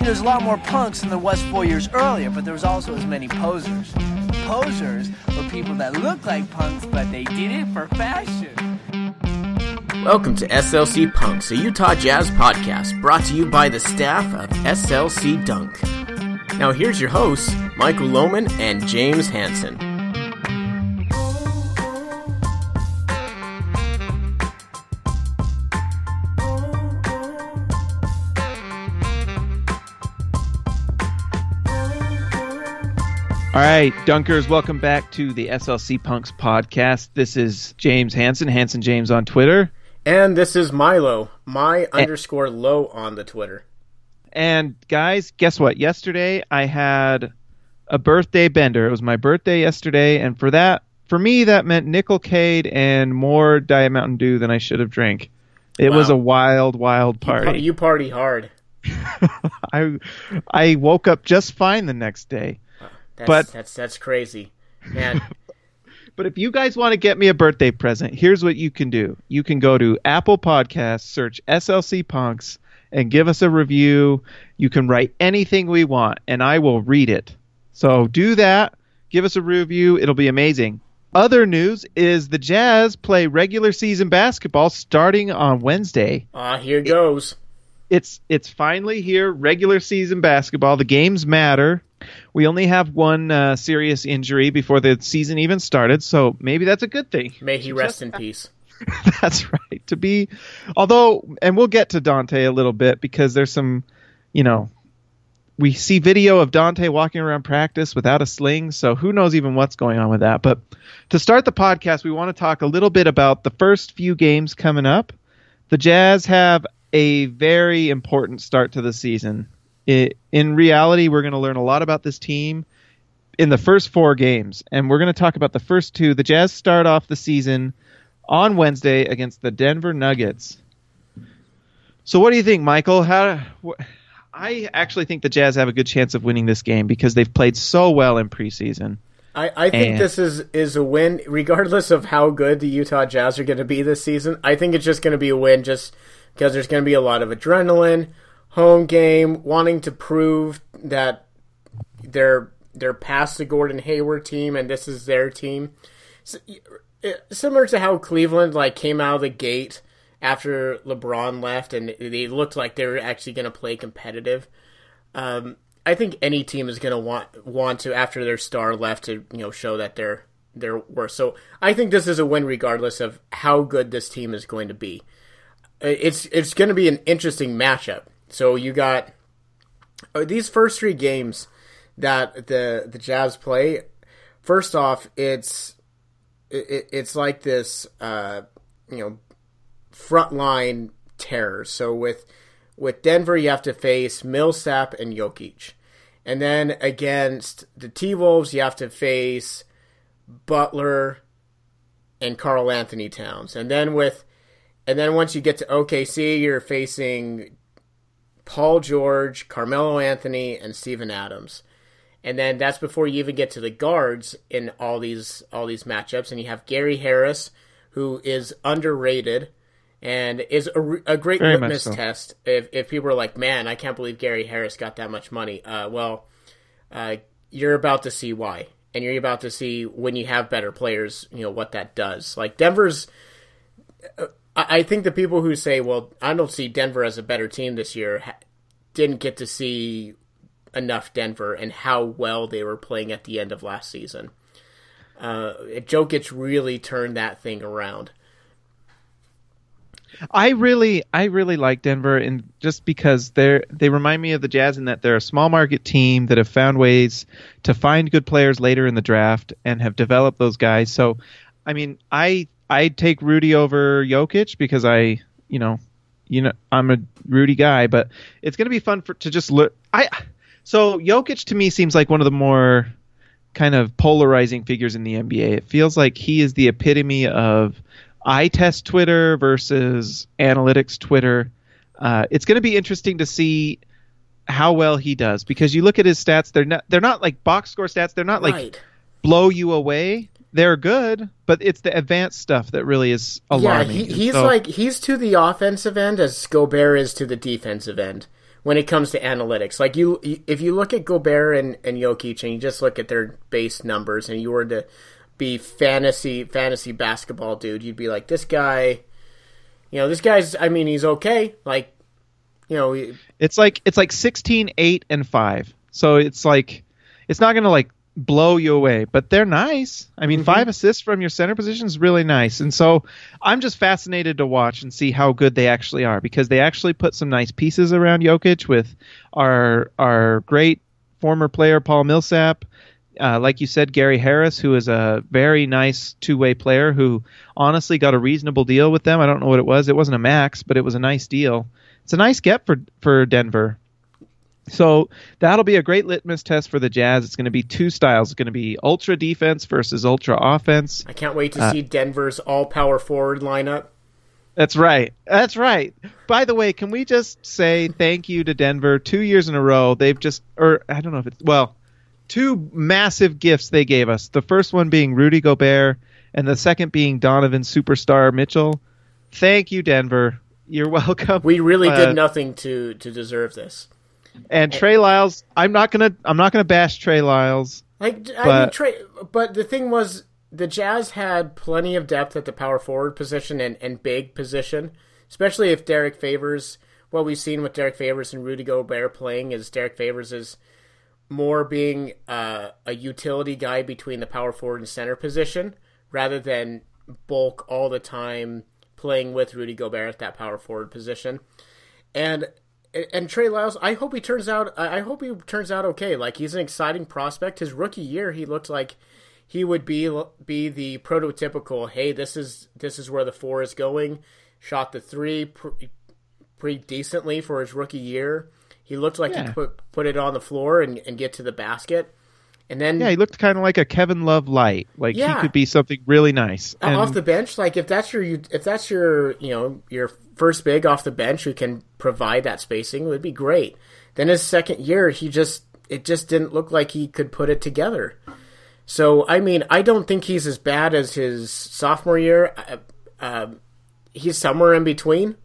There's a lot more punks than there was 4 years earlier, but there was also as many posers. Posers were people that look like punks, but they did it for fashion. Welcome to SLC Punks, a Utah Jazz podcast brought to you by the staff of SLC Dunk. Now here's your hosts, Michael Lohman and James Hansen. All right, Dunkers, welcome back to the SLC Punks podcast. This is James Hansen, Hansen James on Twitter. And this is Milo, my_low on the Twitter. And guys, guess what? Yesterday I had a birthday bender. It was my birthday yesterday, and for me that meant Nickelcade and more Diet Mountain Dew than I should have drank. It was a wild, wild party. You party hard. I woke up just fine the next day. That's crazy, man. But if you guys want to get me a birthday present, here's what you can do. You can go to Apple Podcasts, search SLC Punks, and give us a review. You can write anything we want, and I will read it. So do that. Give us a review. It'll be amazing. Other news is the Jazz play regular season basketball starting on Wednesday. Here goes. It's finally here, regular season basketball. The games matter. We only have one serious injury before the season even started, so maybe that's a good thing. May he rest in peace. That's right. And we'll get to Dante a little bit because there's some, we see video of Dante walking around practice without a sling, so who knows even what's going on with that. But to start the podcast, we want to talk a little bit about the first few games coming up. The Jazz have a very important start to the season. In reality, we're going to learn a lot about this team in the first four games, and we're going to talk about the first two. The Jazz start off the season on Wednesday against the Denver Nuggets. So what do you think, Michael? I actually think the Jazz have a good chance of winning this game because they've played so well in preseason. I think this is a win, regardless of how good the Utah Jazz are going to be this season. I think it's just going to be a win just because there's going to be a lot of adrenaline. Home game, wanting to prove that they're past the Gordon Hayward team and this is their team. So, similar to how Cleveland came out of the gate after LeBron left and they looked like they were actually going to play competitive. I think any team is going to want to, after their star left, to show that they're worse. So I think this is a win regardless of how good this team is going to be. It's going to be an interesting matchup. So you got these first three games that the Jazz play. First off, it's like this frontline terror. So with Denver, you have to face Millsap and Jokic, and then against the T-Wolves, you have to face Butler and Karl Anthony Towns, and then once you get to OKC, you're facing Paul George, Carmelo Anthony, and Steven Adams. And then that's before you even get to the guards in all these matchups. And you have Gary Harris, who is underrated and is a great litmus test. If people are like, man, I can't believe Gary Harris got that much money. You're about to see why. And you're about to see when you have better players, what that does. Like Denver's... I think the people who say, well, I don't see Denver as a better team this year, didn't get to see enough Denver and how well they were playing at the end of last season. Jokic really turned that thing around. I really like Denver, and just because they remind me of the Jazz in that they're a small market team that have found ways to find good players later in the draft and have developed those guys. So, I mean, I'd take Rudy over Jokic because I'm a Rudy guy, but it's going to be fun to just look. So Jokic to me seems like one of the more kind of polarizing figures in the NBA. It feels like he is the epitome of eye test Twitter versus analytics Twitter. It's going to be interesting to see how well he does, because you look at his stats, they're not like box score stats. They're not like blow you away. They're good, but it's the advanced stuff that really is alarming. Yeah, he's to the offensive end as Gobert is to the defensive end when it comes to analytics. Like, if you look at Gobert and Jokic and you just look at their base numbers and you were to be fantasy basketball dude, you'd be like, this guy's, I mean, he's okay. Like, you know, it's like 16, 8 and 5. So it's like, it's not going to like blow you away, but they're nice. I mean, 5 assists from your center position is really nice. And so I'm just fascinated to watch and see how good they actually are, because they actually put some nice pieces around Jokic with our great former player, Paul Millsap. Like you said, Gary Harris, who is a very nice two-way player who honestly got a reasonable deal with them. I don't know what it was. It wasn't a max, but it was a nice deal. It's a nice get for Denver. So that'll be a great litmus test for the Jazz. It's going to be two styles. It's going to be ultra defense versus ultra offense. I can't wait to see Denver's all-power forward lineup. That's right. By the way, can we just say thank you to Denver? 2 years in a row, they've just – or I don't know if it's – well, two massive gifts they gave us. The first one being Rudy Gobert and the second being Donovan Superstar Mitchell. Thank you, Denver. You're welcome. We really did nothing to deserve this. And Trey Lyles, I'm not gonna bash Trey Lyles. But the thing was, the Jazz had plenty of depth at the power forward position and big position, especially if Derek Favors. What we've seen with Derek Favors and Rudy Gobert playing is Derek Favors is more being a utility guy between the power forward and center position, rather than bulk all the time playing with Rudy Gobert at that power forward position, and Trey Lyles. I hope he turns out okay. Like, he's an exciting prospect. His rookie year, he looked like he would be the prototypical, hey, this is where the four is going. Shot the three pretty decently for his rookie year. He looked like he put it on the floor and get to the basket. And then he looked kind of like a Kevin Love light. Like, he could be something really nice. Off the bench, like, if that's your first big off the bench who can provide that spacing, it would be great. Then his second year, it just didn't look like he could put it together. So, I mean, I don't think he's as bad as his sophomore year. He's somewhere in between.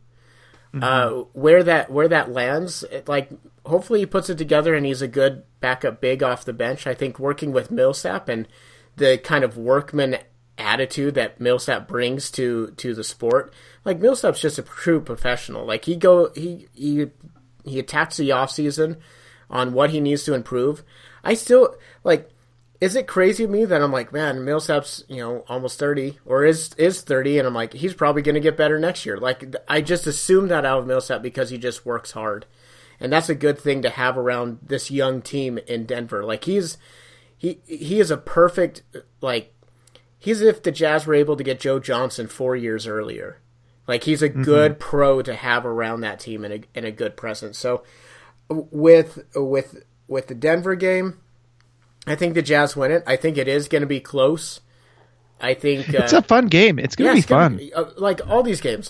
Where that lands, hopefully he puts it together and he's a good backup big off the bench. I think working with Millsap and the kind of workman attitude that Millsap brings to the sport, like, Millsap's just a true professional. Like, he attacks the off season on what he needs to improve. I still Is it crazy to me that I'm like, man, Millsap's, almost 30 or is 30, and I'm like, he's probably going to get better next year. Like, I just assumed that out of Millsap because he just works hard. And that's a good thing to have around this young team in Denver. Like, he is a perfect, he's if the Jazz were able to get Joe Johnson 4 years earlier. Like, he's a good pro to have around that team and a good presence. So with the Denver game, I think the Jazz win it. I think it is going to be close. I think it's a fun game. It's going to be fun. Like all these games,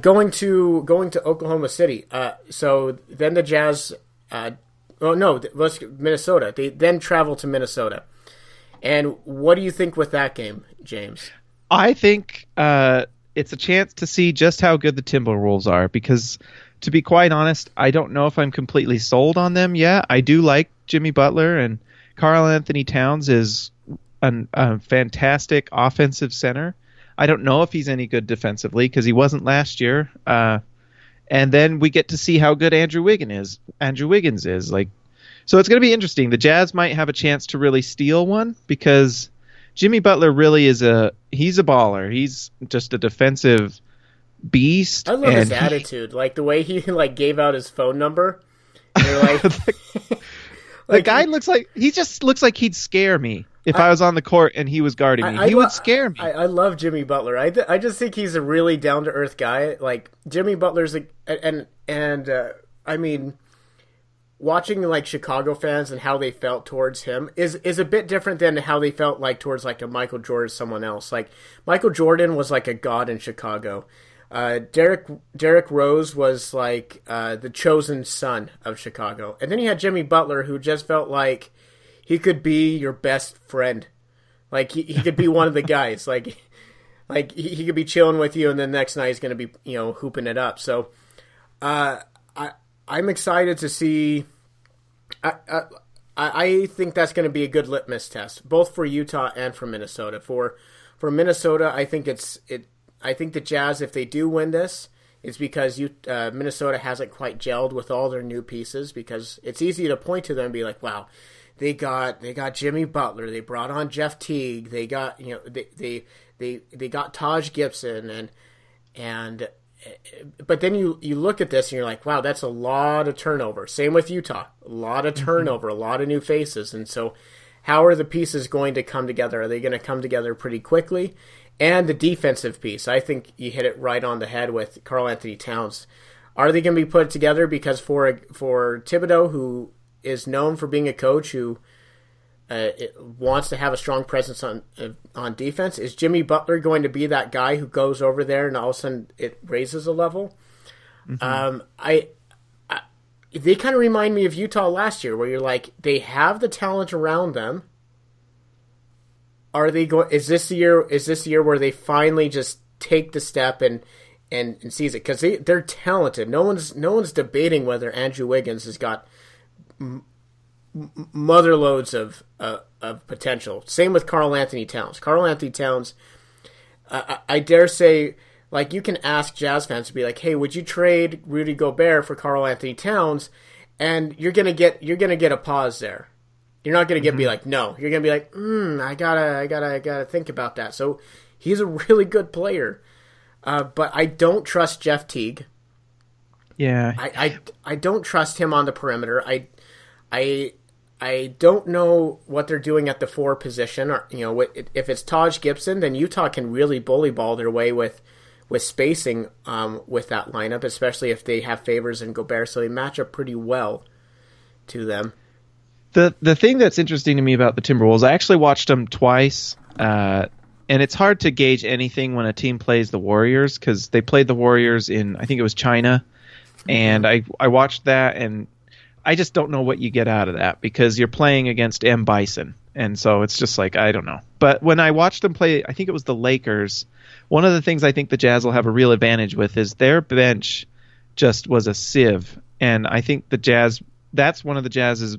going to Oklahoma City. So then the Jazz, Minnesota. They then travel to Minnesota. And what do you think with that game, James? I think it's a chance to see just how good the Timberwolves are, because, to be quite honest, I don't know if I'm completely sold on them yet. I do like Jimmy Butler, and Karl Anthony Towns is a fantastic offensive center. I don't know if he's any good defensively, because he wasn't last year. And then we get to see how good Andrew Wiggins is. So it's going to be interesting. The Jazz might have a chance to really steal one, because Jimmy Butler really is he's a baller. He's just a defensive beast. I love his attitude, like the way he gave out his phone number. You're like. The guy looks like he'd scare me if I was on the court and he was guarding me. He would scare me. I love Jimmy Butler. I just think he's a really down to earth guy. Like, Jimmy Butler's I mean, watching like Chicago fans and how they felt towards him is a bit different than how they felt like towards like a Michael Jordan or someone else. Like Michael Jordan was like a god in Chicago. Derrick Rose was like the chosen son of Chicago. And then you had Jimmy Butler, who just felt like he could be your best friend. Like he could be one of the guys. Like he could be chilling with you, and then the next night he's going to be, you know, hooping it up. So I'm excited to see. I think that's going to be a good litmus test, both for Utah and for Minnesota. For Minnesota, I think I think the Jazz, if they do win this, it's because Minnesota hasn't quite gelled with all their new pieces, because it's easy to point to them and be like, wow, they got Jimmy Butler, they brought on Jeff Teague, they got, you know, they got Taj Gibson, and but then you look at this and you're like, wow, that's a lot of turnover. Same with Utah, a lot of turnover, a lot of new faces. And so how are the pieces going to come together? Are they going to come together pretty quickly? And the defensive piece, I think you hit it right on the head with Karl Anthony Towns. Are they going to be put together? Because for Thibodeau, who is known for being a coach who wants to have a strong presence on defense, is Jimmy Butler going to be that guy who goes over there and all of a sudden it raises a level? Mm-hmm. They kind of remind me of Utah last year, where you're like, they have the talent around them. Are they going? Is this the year where they finally just take the step and seize it? Because they're talented. No one's debating whether Andrew Wiggins has got mother loads of potential. Same with Karl Anthony Towns. Karl Anthony Towns, I dare say, like, you can ask Jazz fans to be like, hey, would you trade Rudy Gobert for Karl Anthony Towns? And you're gonna get a pause there. You're not going to be like, no. You're going to be like, I gotta think about that. So he's a really good player, but I don't trust Jeff Teague. Yeah, I don't trust him on the perimeter. I don't know what they're doing at the four position. Or, you know, if it's Taj Gibson, then Utah can really bully ball their way with spacing with that lineup, especially if they have Favors and Gobert, so they match up pretty well to them. The thing that's interesting to me about the Timberwolves, I actually watched them twice, and it's hard to gauge anything when a team plays the Warriors, because they played the Warriors in, I think it was China, and I watched that, and I just don't know what you get out of that, because you're playing against M. Bison, and so it's just like, I don't know. But when I watched them play, I think it was the Lakers, one of the things I think the Jazz will have a real advantage with is their bench just was a sieve, and I think the Jazz... That's one of the Jazz's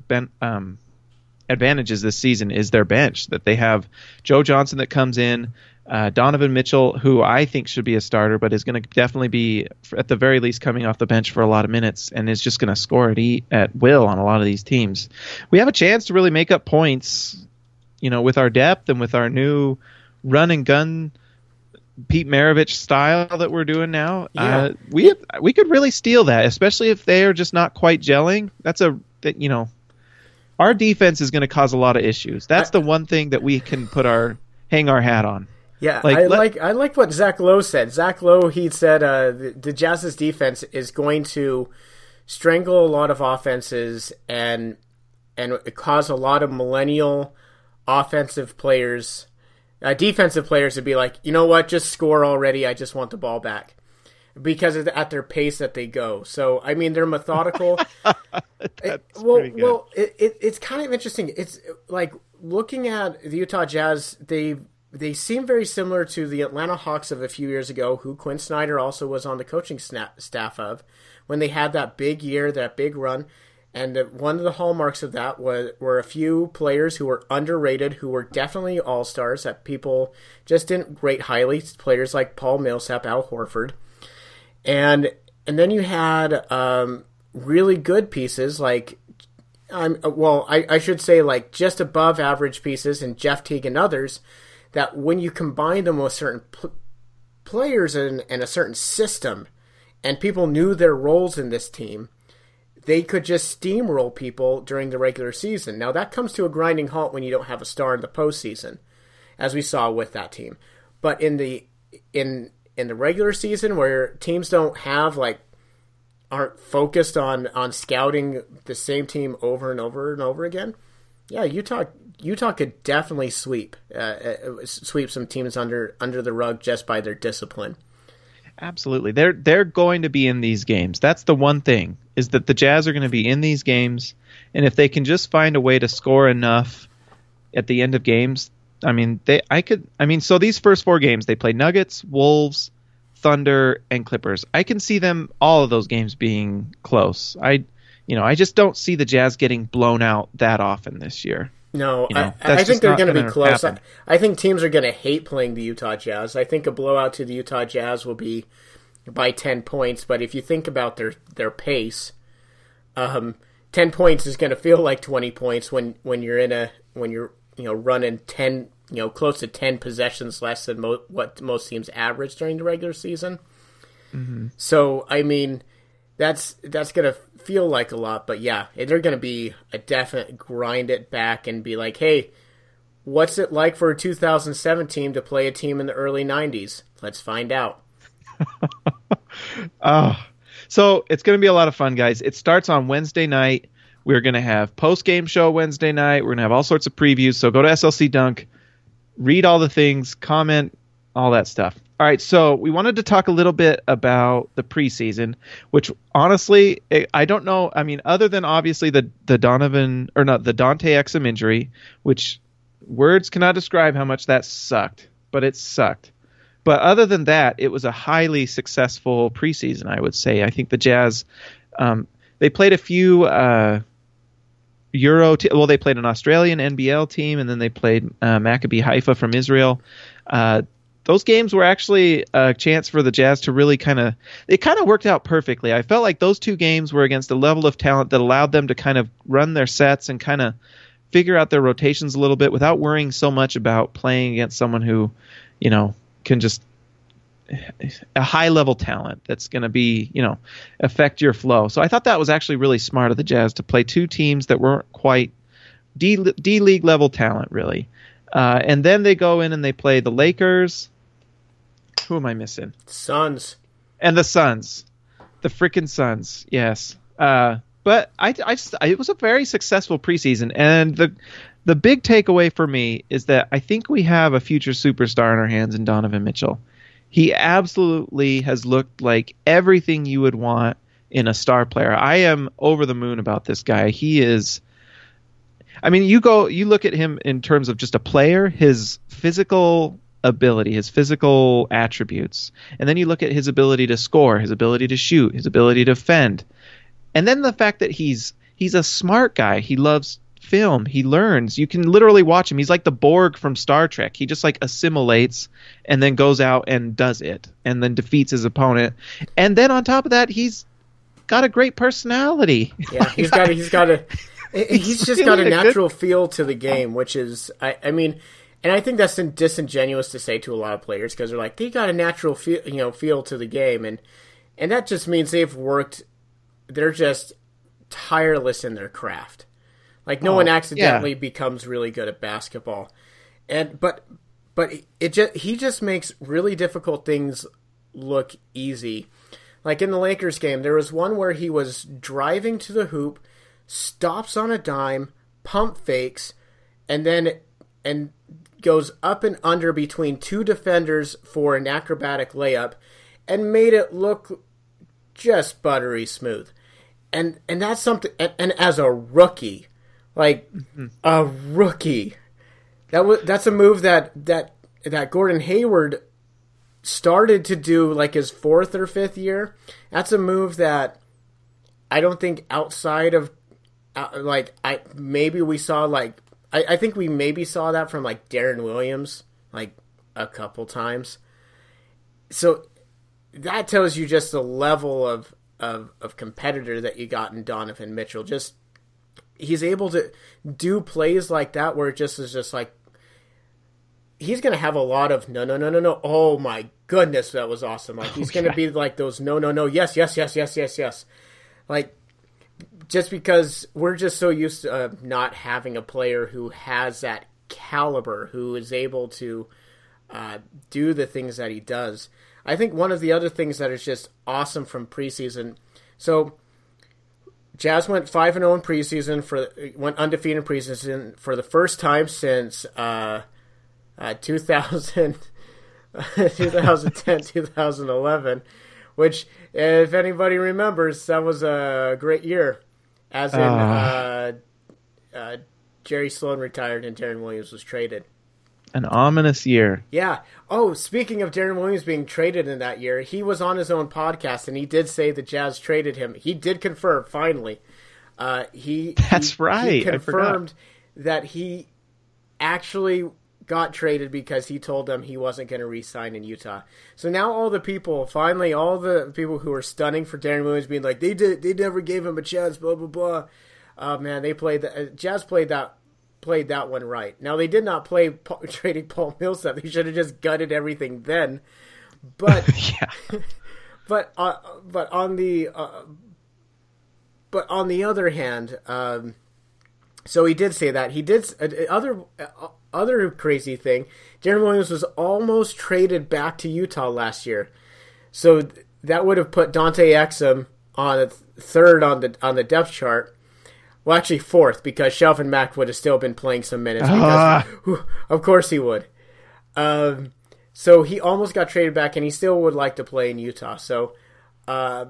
advantages this season is their bench, that they have Joe Johnson that comes in, Donovan Mitchell, who I think should be a starter, but is going to definitely be, at the very least, coming off the bench for a lot of minutes, and is just going to score at will on a lot of these teams. We have a chance to really make up points, you know, with our depth and with our new run-and-gun Pete Maravich style that we're doing now. Yeah. We could really steal that, especially if they are just not quite gelling. Our defense is going to cause a lot of issues. That's the one thing that we can hang our hat on. Yeah, I like what Zach Lowe said. Zach Lowe, he said the Jazz's defense is going to strangle a lot of offenses and cause a lot of millennial offensive players. Defensive players would be like, you know what, just score already. I just want the ball back, because at their pace that they go. So, I mean, they're methodical. It's kind of interesting. It's like looking at the Utah Jazz, they seem very similar to the Atlanta Hawks of a few years ago, who Quinn Snyder also was on the coaching staff of, when they had that big year, that big run. And one of the hallmarks of that were a few players who were underrated, who were definitely all-stars that people just didn't rate highly, players like Paul Millsap, Al Horford. And then you had really good pieces like, I should say, like, just above average pieces, and Jeff Teague and others, that when you combine them with certain players and a certain system, and people knew their roles in this team, they could just steamroll people during the regular season. Now, that comes to a grinding halt when you don't have a star in the postseason, as we saw with that team. But in the regular season, where teams don't have, like, aren't focused on scouting the same team over and over and over again, yeah, Utah could definitely sweep some teams under the rug just by their discipline. Absolutely. They're going to be in these games. That's the one thing, is that the Jazz are going to be in these games, and if they can just find a way to score enough at the end of games, so these first four games, they play Nuggets, Wolves, Thunder, and Clippers. I can see them, all of those games, being close. I just don't see the Jazz getting blown out that often this year. No, I think they're going to be close. I think teams are going to hate playing the Utah Jazz. I think a blowout to the Utah Jazz will be by 10 points. But if you think about their pace, 10 points is going to feel like 20 points when you're running 10, close to 10 possessions less than what most teams average during the regular season. Mm-hmm. So that's going to feel like a lot, but yeah, they're going to be a definite grind it back and be like, hey, what's it like for a 2007 team to play a team in the early 90s? Let's find out. So it's going to be a lot of fun, guys. It starts on Wednesday night. We're going to have post-game show Wednesday night. We're going to have all sorts of previews, so go to SLC Dunk, read all the things, comment, all that stuff. All right, so we wanted to talk a little bit about the preseason, which honestly, I don't know. I mean, other than obviously the Dante Exum injury, which words cannot describe how much that sucked, but it sucked. But other than that, it was a highly successful preseason, I would say. I think the Jazz, they played a few they played an Australian NBL team, and then they played Maccabi Haifa from Israel. Those games were actually a chance for the Jazz to really it worked out perfectly. I felt like those two games were against a level of talent that allowed them to kind of run their sets and kind of figure out their rotations a little bit without worrying so much about playing against someone who, can just a high level talent that's going to be, affect your flow. So I thought that was actually really smart of the Jazz to play two teams that weren't quite D-League level talent, really. And then they go in and they play the Lakers. Who am I missing? Suns. And the Suns. The freaking Suns, yes. But it was a very successful preseason. And the big takeaway for me is that I think we have a future superstar in our hands in Donovan Mitchell. He absolutely has looked like everything you would want in a star player. I am over the moon about this guy. He is... I mean, you look at him in terms of just a player, his physical ability, his physical attributes, and then you look at his ability to score, his ability to shoot, his ability to defend, and then the fact that he's a smart guy. He loves film. He learns. You can literally watch him. He's like the Borg from Star Trek. He just assimilates and then goes out and does it and then defeats his opponent. And then on top of that, he's got a great personality. Yeah, He's just really got a natural feel to the game, which is, I think that's disingenuous to say to a lot of players because they're like, they got a natural feel to the game. And that just means they've worked, they're just tireless in their craft. Like no one accidentally becomes really good at basketball. But he just makes really difficult things look easy. Like in the Lakers game, there was one where he was driving to the hoop, stops on a dime, pump fakes, and goes up and under between two defenders for an acrobatic layup and made it look just buttery smooth. And that's something, and as a rookie, that's a move that Gordon Hayward started to do his fourth or fifth year. That's a move that I don't think outside of I think we maybe saw that from Deron Williams a couple times. So that tells you just the level of competitor that you got in Donovan Mitchell. Just he's able to do plays like that where it just is just he's going to have a lot of no. Oh my goodness, that was awesome. He's going to be those no. Yes. Just because we're just so used to not having a player who has that caliber, who is able to do the things that he does. I think one of the other things that is just awesome from preseason, So Jazz went 5-0 in preseason went undefeated in preseason for the first time since 2010, 2011, which, if anybody remembers, that was a great year, as in Jerry Sloan retired and Deron Williams was traded. An ominous year. Yeah. Oh, speaking of Deron Williams being traded in that year, he was on his own podcast, and he did say the Jazz traded him. He did confirm, finally. That's right. He confirmed that he actually got traded because he told them he wasn't going to re-sign in Utah. So now all the people who were stunning for Deron Williams being like, they never gave him a chance, blah, blah, blah. Man, Jazz played that one right. Now, they did not play trading Paul Millsap. They should have just gutted everything then. But but on the other hand, so he did say that. He did other crazy thing. Deron Williams was almost traded back to Utah last year, so that would have put Dante Exum on third on the depth chart. Well, actually fourth, because Shelvin Mack would have still been playing some minutes. Because, of course he would. So he almost got traded back, and he still would like to play in Utah. So I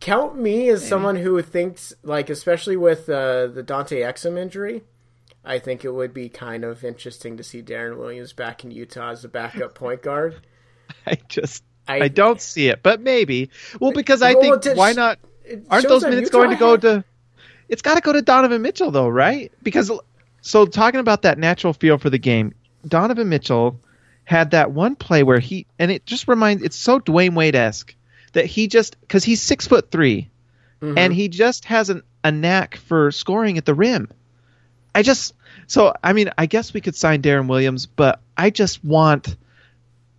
count me as someone who thinks, like, especially with the Dante Exum injury, I think it would be kind of interesting to see Deron Williams back in Utah as a backup point guard. I don't see it, but maybe. Well, because I think why not? Aren't those minutes going to go to? It's got to go to Donovan Mitchell, though, right? Because, so talking about that natural feel for the game, Donovan Mitchell had that one play where it's so Dwayne Wade-esque that because he's 6'3", and he just has a knack for scoring at the rim. I guess we could sign Deron Williams, but I just want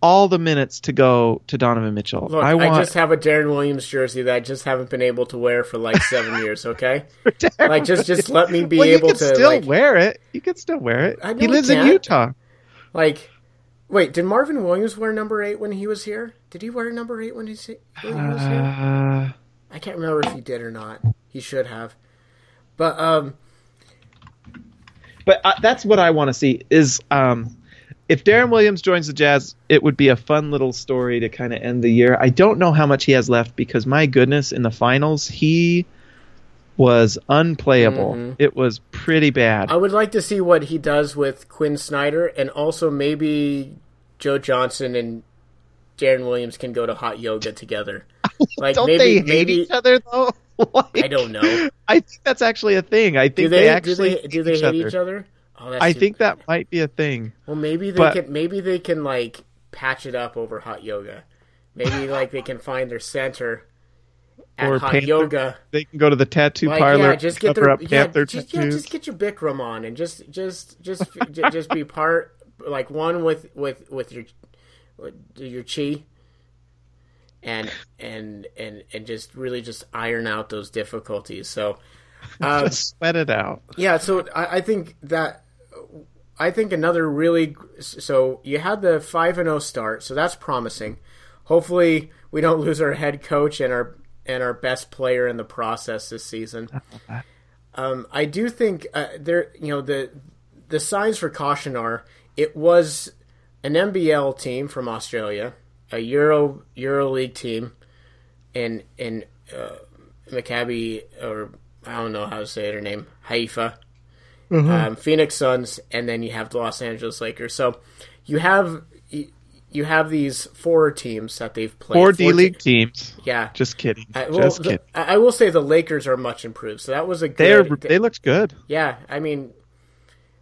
all the minutes to go to Donovan Mitchell. Look, I just have a Deron Williams jersey that I just haven't been able to wear for like 7 years. Okay, like just let me be able to. You can still wear it. You can still wear it. He lives in Utah. Like, wait, did Marvin Williams wear number 8 when he was here? Did he wear number 8 when he was here? I can't remember if he did or not. He should have. But that's what I want to see is. If Deron Williams joins the Jazz, it would be a fun little story to kind of end the year. I don't know how much he has left because, my goodness, in the finals, he was unplayable. Mm-hmm. It was pretty bad. I would like to see what he does with Quinn Snyder, and also maybe Joe Johnson and Deron Williams can go to hot yoga together. Like, don't they hate each other, though? Like, I don't know. I think that's actually a thing. I think do they hate each other? Oh, I think that might be a thing. Well, maybe they can like patch it up over hot yoga. Maybe like they can find their center at hot yoga. They can go to the tattoo parlor. Yeah, just get just get your Bikram on and just be part like one with your chi and just really just iron out those difficulties. So just sweat it out. Yeah, so I think another really – so you had the 5-0 start, so that's promising. Hopefully we don't lose our head coach and our best player in the process this season. I do think there, you know, the signs for caution are it was an NBL team from Australia, a EuroLeague team, and Maccabi or I don't know how to say their name, Haifa. Phoenix Suns, and then you have the Los Angeles Lakers. So you have these four teams that they've played. Four D-League teams. Yeah. Just kidding. Just kidding. I will say the Lakers are much improved. So that was a good – They looked good. Yeah. I mean,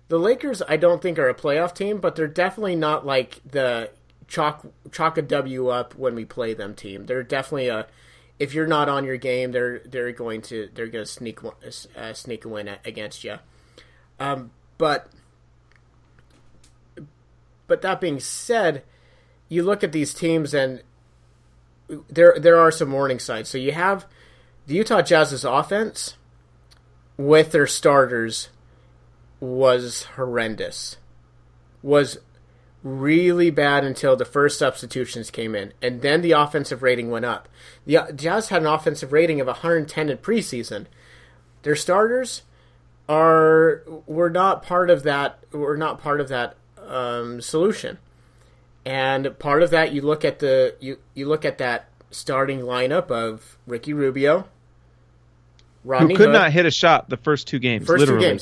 the Lakers I don't think are a playoff team, but they're definitely not like the chalk a W up when we play them team. They're definitely a – if you're not on your game, they're going to sneak a win against you. But that being said, you look at these teams and there are some warning signs. So you have the Utah Jazz's offense with their starters was horrendous. Was really bad until the first substitutions came in, and then the offensive rating went up. The Jazz had an offensive rating of 110 in preseason. Their starters were not part of that. Solution. And part of that, you look at that starting lineup of Ricky Rubio, Rodney Hood, who could not hit a shot the first two games.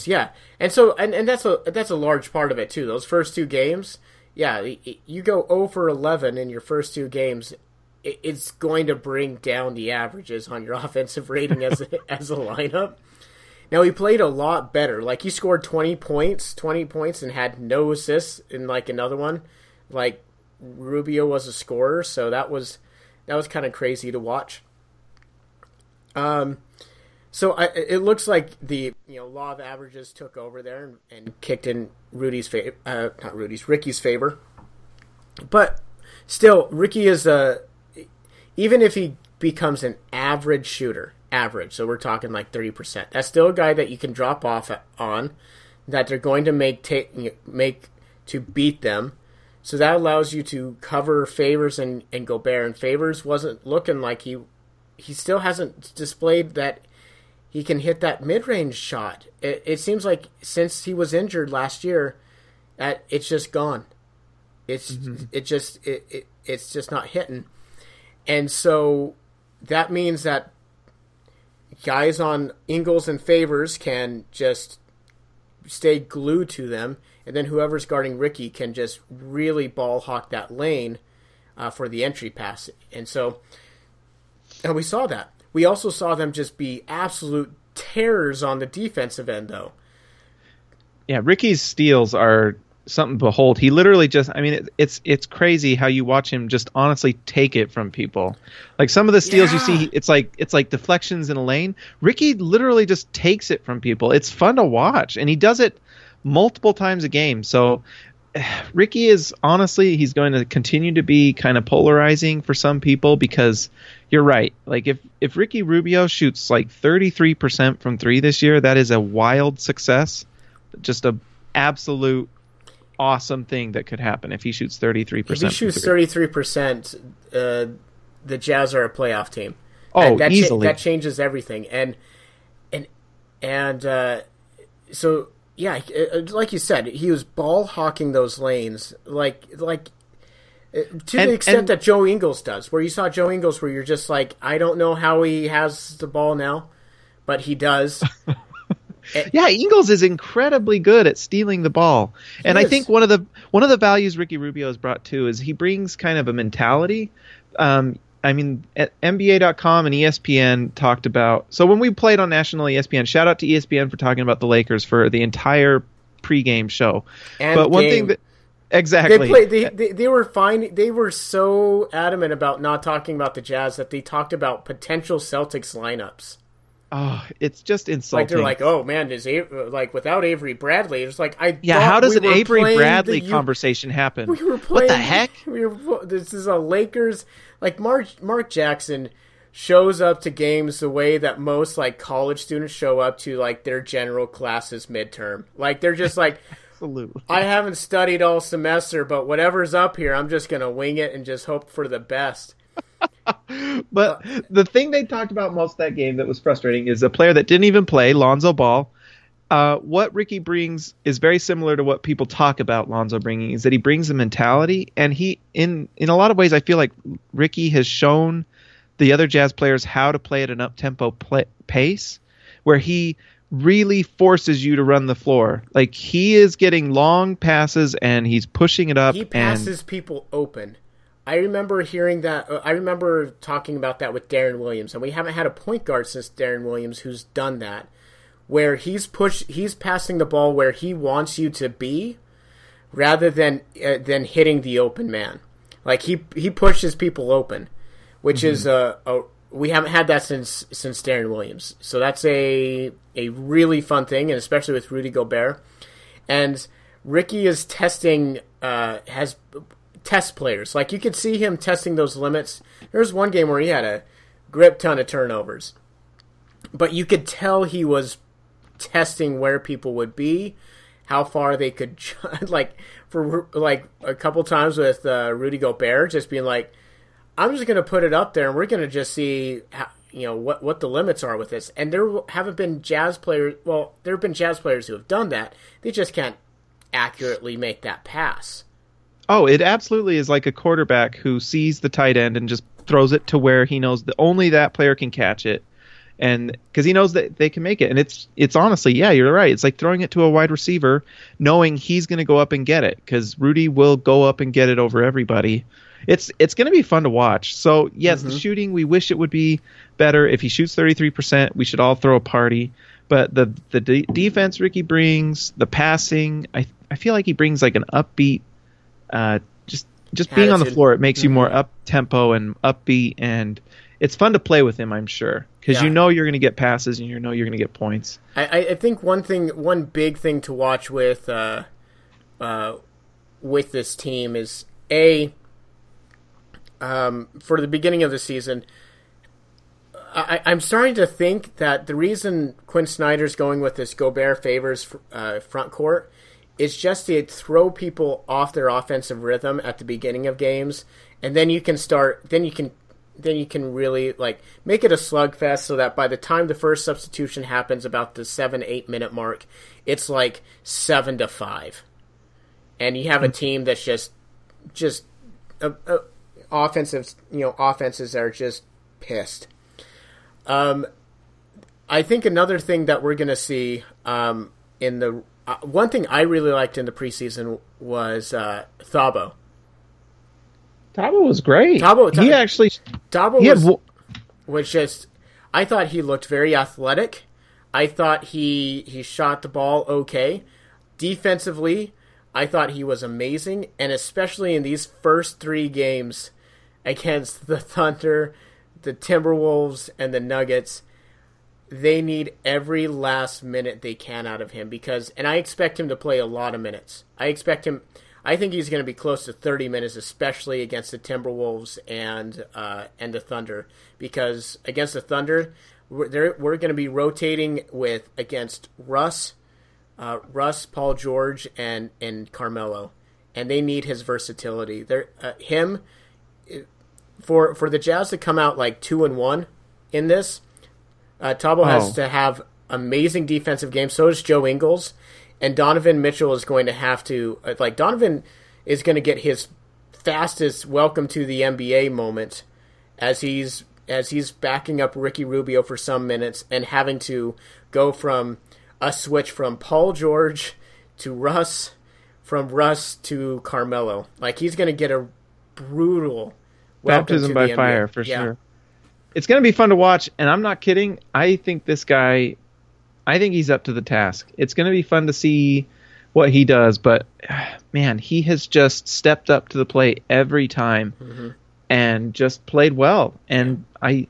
Yeah. And so that's a large part of it too. Those first two games, yeah, you go 0 for 11 in your first two games, it's going to bring down the averages on your offensive rating as a lineup. Now, he played a lot better. Like, he scored 20 points and had no assists in, like, another one. Like, Rubio was a scorer, so that was kind of crazy to watch. So it looks like the law of averages took over there and kicked in Ricky's favor. But still, Ricky is even if he becomes an average shooter, so we're talking like 30%. That's still a guy that you can drop off on, that they're going to make to beat them. So that allows you to cover Favors and Gobert. And Favors wasn't looking like he still hasn't displayed that he can hit that mid-range shot. It seems like since he was injured last year, that it's just gone. It's just not hitting. And so that means that guys on Ingles and Favors can just stay glued to them, and then whoever's guarding Ricky can just really ball hawk that lane for the entry pass. And we saw that. We also saw them just be absolute terrors on the defensive end, though. Yeah, Ricky's steals are something to behold. He literally just, I mean, it's crazy how you watch him just honestly take it from people. Like, some of the steals you see, it's like deflections in a lane. Ricky literally just takes it from people. It's fun to watch, and he does it multiple times a game. So Ricky is honestly, he's going to continue to be kind of polarizing for some people, because you're right. Like, if Ricky Rubio shoots like 33% from three this year, that is a wild success. Just a absolute awesome thing that could happen if he shoots 33%. If he shoots 33%, the Jazz are a playoff team. Oh, that easily. That changes everything. So yeah, like you said, he was ball hawking those lanes, to the extent that Joe Ingles does. Where you saw Joe Ingles, where you're just like, I don't know how he has the ball now, but he does. Yeah, Ingles is incredibly good at stealing the ball. And I think one of the values Ricky Rubio has brought too is he brings kind of a mentality. I mean, at NBA.com and ESPN talked about, so when we played on national ESPN, shout out to ESPN for talking about the Lakers for the entire pregame show. They were so adamant about not talking about the Jazz that they talked about potential Celtics lineups. Oh, it's just insulting. Like, they're like, oh man, without Avery Bradley, it's like how does an Avery Bradley conversation happen? We were playing, what the heck? This is a Lakers. Like, Mark Jackson shows up to games the way that most like college students show up to like their general classes midterm. Like, they're just like, absolutely. I haven't studied all semester, but whatever's up here, I'm just gonna wing it and just hope for the best. But the thing they talked about most that game that was frustrating is a player that didn't even play, Lonzo Ball. What Ricky brings is very similar to what people talk about Lonzo bringing, is that he brings the mentality. And he, in a lot of ways, I feel like Ricky has shown the other Jazz players how to play at an up-tempo pace, where he really forces you to run the floor. Like, he is getting long passes, and he's pushing it up. He passes people open. I remember hearing that. I remember talking about that with Deron Williams, and we haven't had a point guard since Deron Williams who's done that, where he's passing the ball where he wants you to be, rather than hitting the open man. Like, he pushes people open, which is we haven't had that since Deron Williams. So that's a really fun thing, and especially with Rudy Gobert, and Ricky is testing test players. Like, you could see him testing those limits. There's one game where he had a grip ton of turnovers, but you could tell he was testing where people would be how far they could, for a couple times with Rudy Gobert, just being like, I'm just going to put it up there, and we're going to just see how, what the limits are with this. And there haven't been Jazz players. Well, there have been Jazz players who have done that. They just can't accurately make that pass. Oh, it absolutely is like a quarterback who sees the tight end and just throws it to where he knows that only that player can catch it, and because he knows that they can make it. And it's honestly, yeah, you're right. It's like throwing it to a wide receiver, knowing he's going to go up and get it, because Rudy will go up and get it over everybody. It's going to be fun to watch. So yes, the shooting, we wish it would be better. If he shoots 33%, we should all throw a party. But the defense Ricky brings, the passing, I feel like he brings like an upbeat. Just being on the floor, it makes you more up-tempo and upbeat, and it's fun to play with him, I'm sure, because you know you're going to get passes and you know you're going to get points. I think one big thing to watch with this team is, for the beginning of the season, I'm starting to think that the reason Quinn Snyder's going with this Gobert Favors front court is just to throw people off their offensive rhythm at the beginning of games, and then you can start. Then you can really make it a slugfest, so that by the time the first substitution happens, about the 7-8 minute mark, it's like 7-5, and you have a team that's just offenses are just pissed. I think another thing that we're gonna see in the one thing I really liked in the preseason was Thabo. Thabo was great. I thought he looked very athletic. I thought he shot the ball okay. Defensively, I thought he was amazing, and especially in these first three games against the Thunder, the Timberwolves, and the Nuggets, they need every last minute they can out of him, because I expect him to play a lot of minutes. I think he's going to be close to 30 minutes, especially against the Timberwolves and the Thunder, because against the Thunder, we're going to be rotating against Russ, Paul George, and Carmelo, and they need his versatility. For the Jazz to come out 2-1 in this. Thabo has to have amazing defensive games. So does Joe Ingles, and Donovan Mitchell is going to have to Donovan is going to get his fastest welcome to the NBA moment as he's backing up Ricky Rubio for some minutes and having to go from a switch from Paul George to Russ, from Russ to Carmelo. He's going to get a brutal baptism by fire for sure. It's going to be fun to watch, and I'm not kidding. I think this guy, he's up to the task. It's going to be fun to see what he does, but man, he has just stepped up to the plate every time and just played well. And I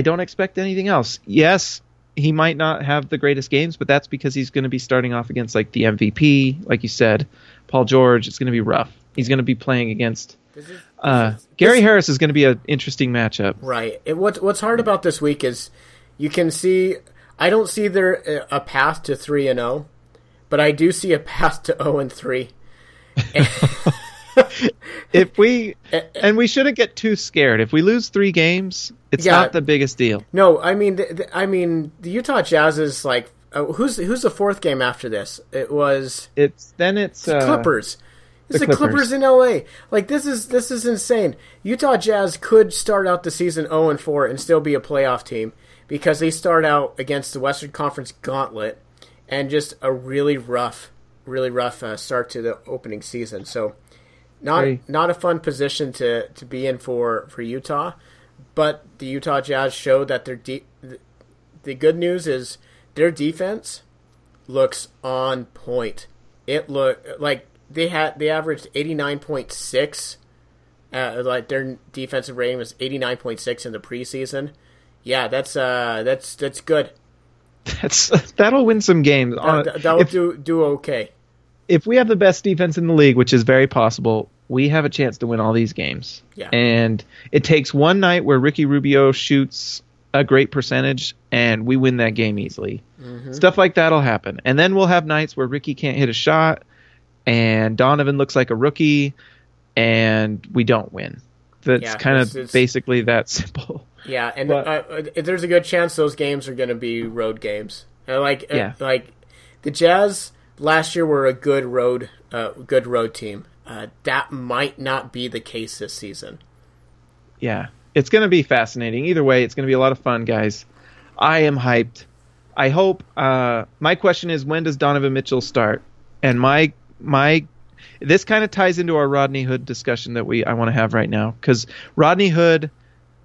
don't expect anything else. Yes, he might not have the greatest games, but that's because he's going to be starting off against the MVP, like you said, Paul George. It's going to be rough. He's going to be playing against Gary Harris is going to be an interesting matchup. Right. What's hard about this week is you can see I don't see there a path to 3-0, but I do see a path to 0-3. We shouldn't get too scared. If we lose three games, it's not the biggest deal. No, I mean the Utah Jazz is who's the fourth game after this? It's Clippers. It's the Clippers in LA. This is insane. Utah Jazz could start out the season 0-4 and still be a playoff team, because they start out against the Western Conference gauntlet and just a really rough start to the opening season. So not a fun position to be in for Utah, but the Utah Jazz showed that the good news is their defense looks on point. It looked like they averaged 89.6. Their defensive rating was 89.6 in the preseason. Yeah, that's good. That'll win some games. That'll do okay. If we have the best defense in the league, which is very possible, we have a chance to win all these games. Yeah. And it takes one night where Ricky Rubio shoots a great percentage, and we win that game easily. Mm-hmm. Stuff like that will happen. And then we'll have nights where Ricky can't hit a shot and Donovan looks like a rookie and we don't win. That's kind of basically that simple. Yeah, and but, there's a good chance those games are going to be road games. Like the Jazz last year were a good road team. That might not be the case this season. Yeah, it's going to be fascinating. Either way, it's going to be a lot of fun, guys. I am hyped. I hope. My question is, when does Donovan Mitchell start? And my this kind of ties into our Rodney Hood discussion that I want to have right now, because Rodney Hood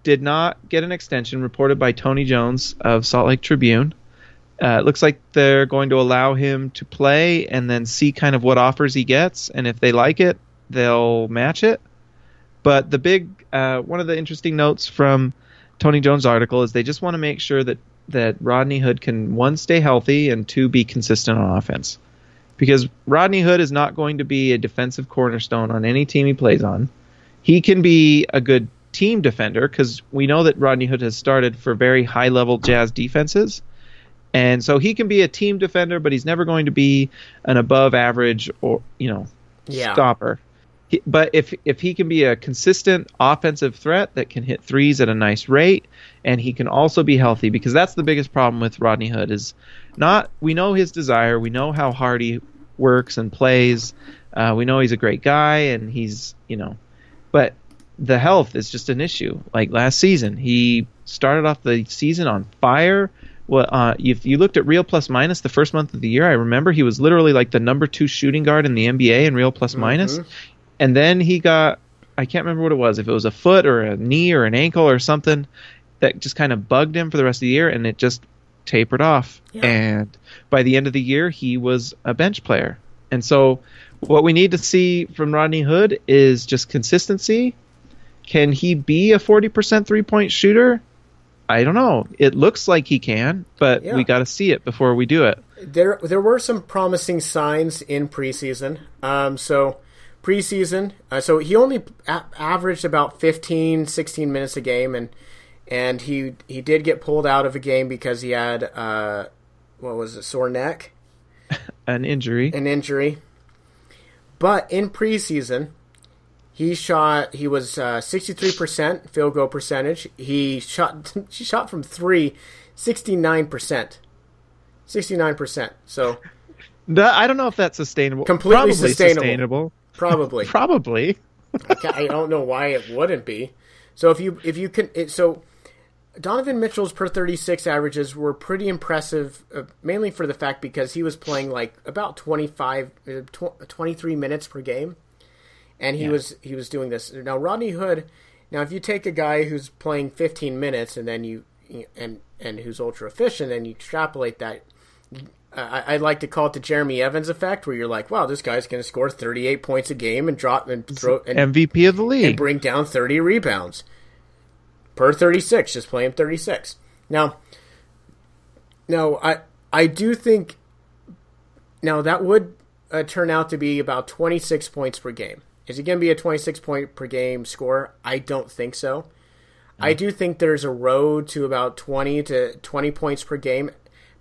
did not get an extension reported by Tony Jones of Salt Lake Tribune. It looks like they're going to allow him to play and then see kind of what offers he gets. And if they like it, they'll match it. But the big one of the interesting notes from Tony Jones' article is they just want to make sure that Rodney Hood can, one, stay healthy, and two, be consistent on offense. Because Rodney Hood is not going to be a defensive cornerstone on any team he plays on. He can be a good team defender because we know that Rodney Hood has started for very high-level Jazz defenses. And so he can be a team defender, but he's never going to be an above-average or stopper. But if he can be a consistent offensive threat that can hit threes at a nice rate, and he can also be healthy, because that's the biggest problem with Rodney Hood is not we know his desire, we know how hard he works and plays, we know he's a great guy, and he's but the health is just an issue. Like last season, he started off the season on fire. Well, if you looked at Real Plus Minus the first month of the year, I remember he was literally like the number 2 shooting guard in the NBA in Real Plus Minus. And then he got, I can't remember what it was, if it was a foot or a knee or an ankle or something that just kind of bugged him for the rest of the year, and it just tapered off. Yeah. And by the end of the year, he was a bench player. And so what we need to see from Rodney Hood is just consistency. Can he be a 40% three-point shooter? I don't know. It looks like he can, but we got to see it before we do it. There were some promising signs in preseason. So he only averaged about 15, 16 minutes a game, and he did get pulled out of a game because he had sore neck, an injury. But in preseason, he was 63% field goal percentage. She shot from three, 69%. So I don't know if that's sustainable. Probably sustainable. Probably. I don't know why it wouldn't be. So if you can, Donovan Mitchell's per 36 averages were pretty impressive, mainly for the fact because he was playing like about 23 minutes per game, and he was doing this. Now Rodney Hood. Now if you take a guy who's playing 15 minutes and then you who's ultra efficient and you extrapolate that. I'd like to call it the Jeremy Evans effect, where you're like, "Wow, this guy's going to score 38 points a game and MVP of the league and bring down 30 rebounds per 36." Just play him 36. Now, I do think now that would turn out to be about 26 points per game. Is he going to be a 26 point per game scorer? I don't think so. Mm-hmm. I do think there's a road to about 20 points per game.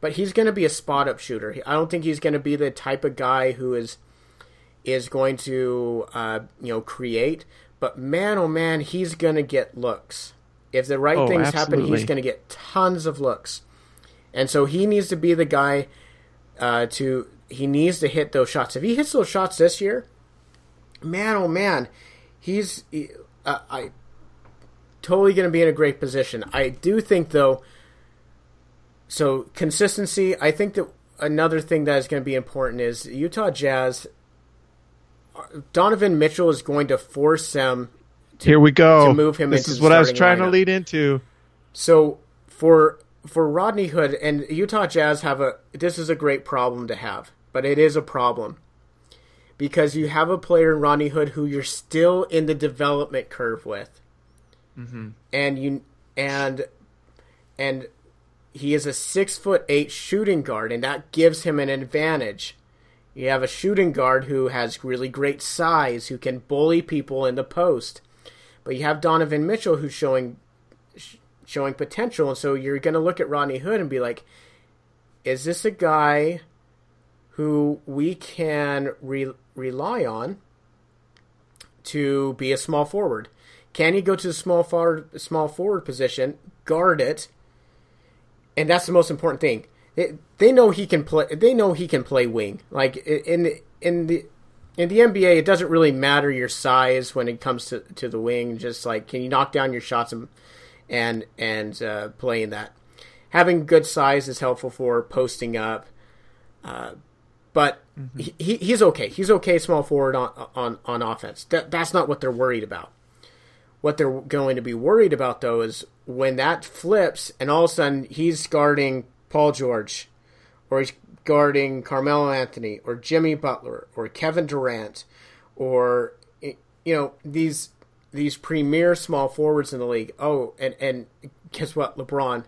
But he's going to be a spot-up shooter. I don't think he's going to be the type of guy who is going to create. But man, oh man, he's going to get looks. If the right things happen, he's going to get tons of looks. And so he needs to be the guy he needs to hit those shots. If he hits those shots this year, man, oh man, he's I totally going to be in a great position. I do think though. So consistency, I think that another thing that is going to be important is Utah Jazz, Donovan Mitchell is going to force them to move him into the starting lineup. This is what I was trying to lead into. So for Rodney Hood, and Utah Jazz this is a great problem to have, but it is a problem because you have a player in Rodney Hood who you're still in the development curve with. Mm-hmm. And he is a 6'8" shooting guard, and that gives him an advantage. You have a shooting guard who has really great size, who can bully people in the post. But you have Donovan Mitchell who's showing potential, and so you're going to look at Rodney Hood and be like, is this a guy who we can rely on to be a small forward? Can he go to the small forward position, guard it? And that's the most important thing. They know he can play. They know he can play wing. Like in the NBA, it doesn't really matter your size when it comes to the wing. Just like, can you knock down your shots and play in that? Having good size is helpful for posting up. But he's okay. He's okay small forward on offense. That's not what they're worried about. What they're going to be worried about, though, is when that flips and all of a sudden he's guarding Paul George, or he's guarding Carmelo Anthony, or Jimmy Butler, or Kevin Durant, or, you know, these premier small forwards in the league. Oh, and guess what? LeBron.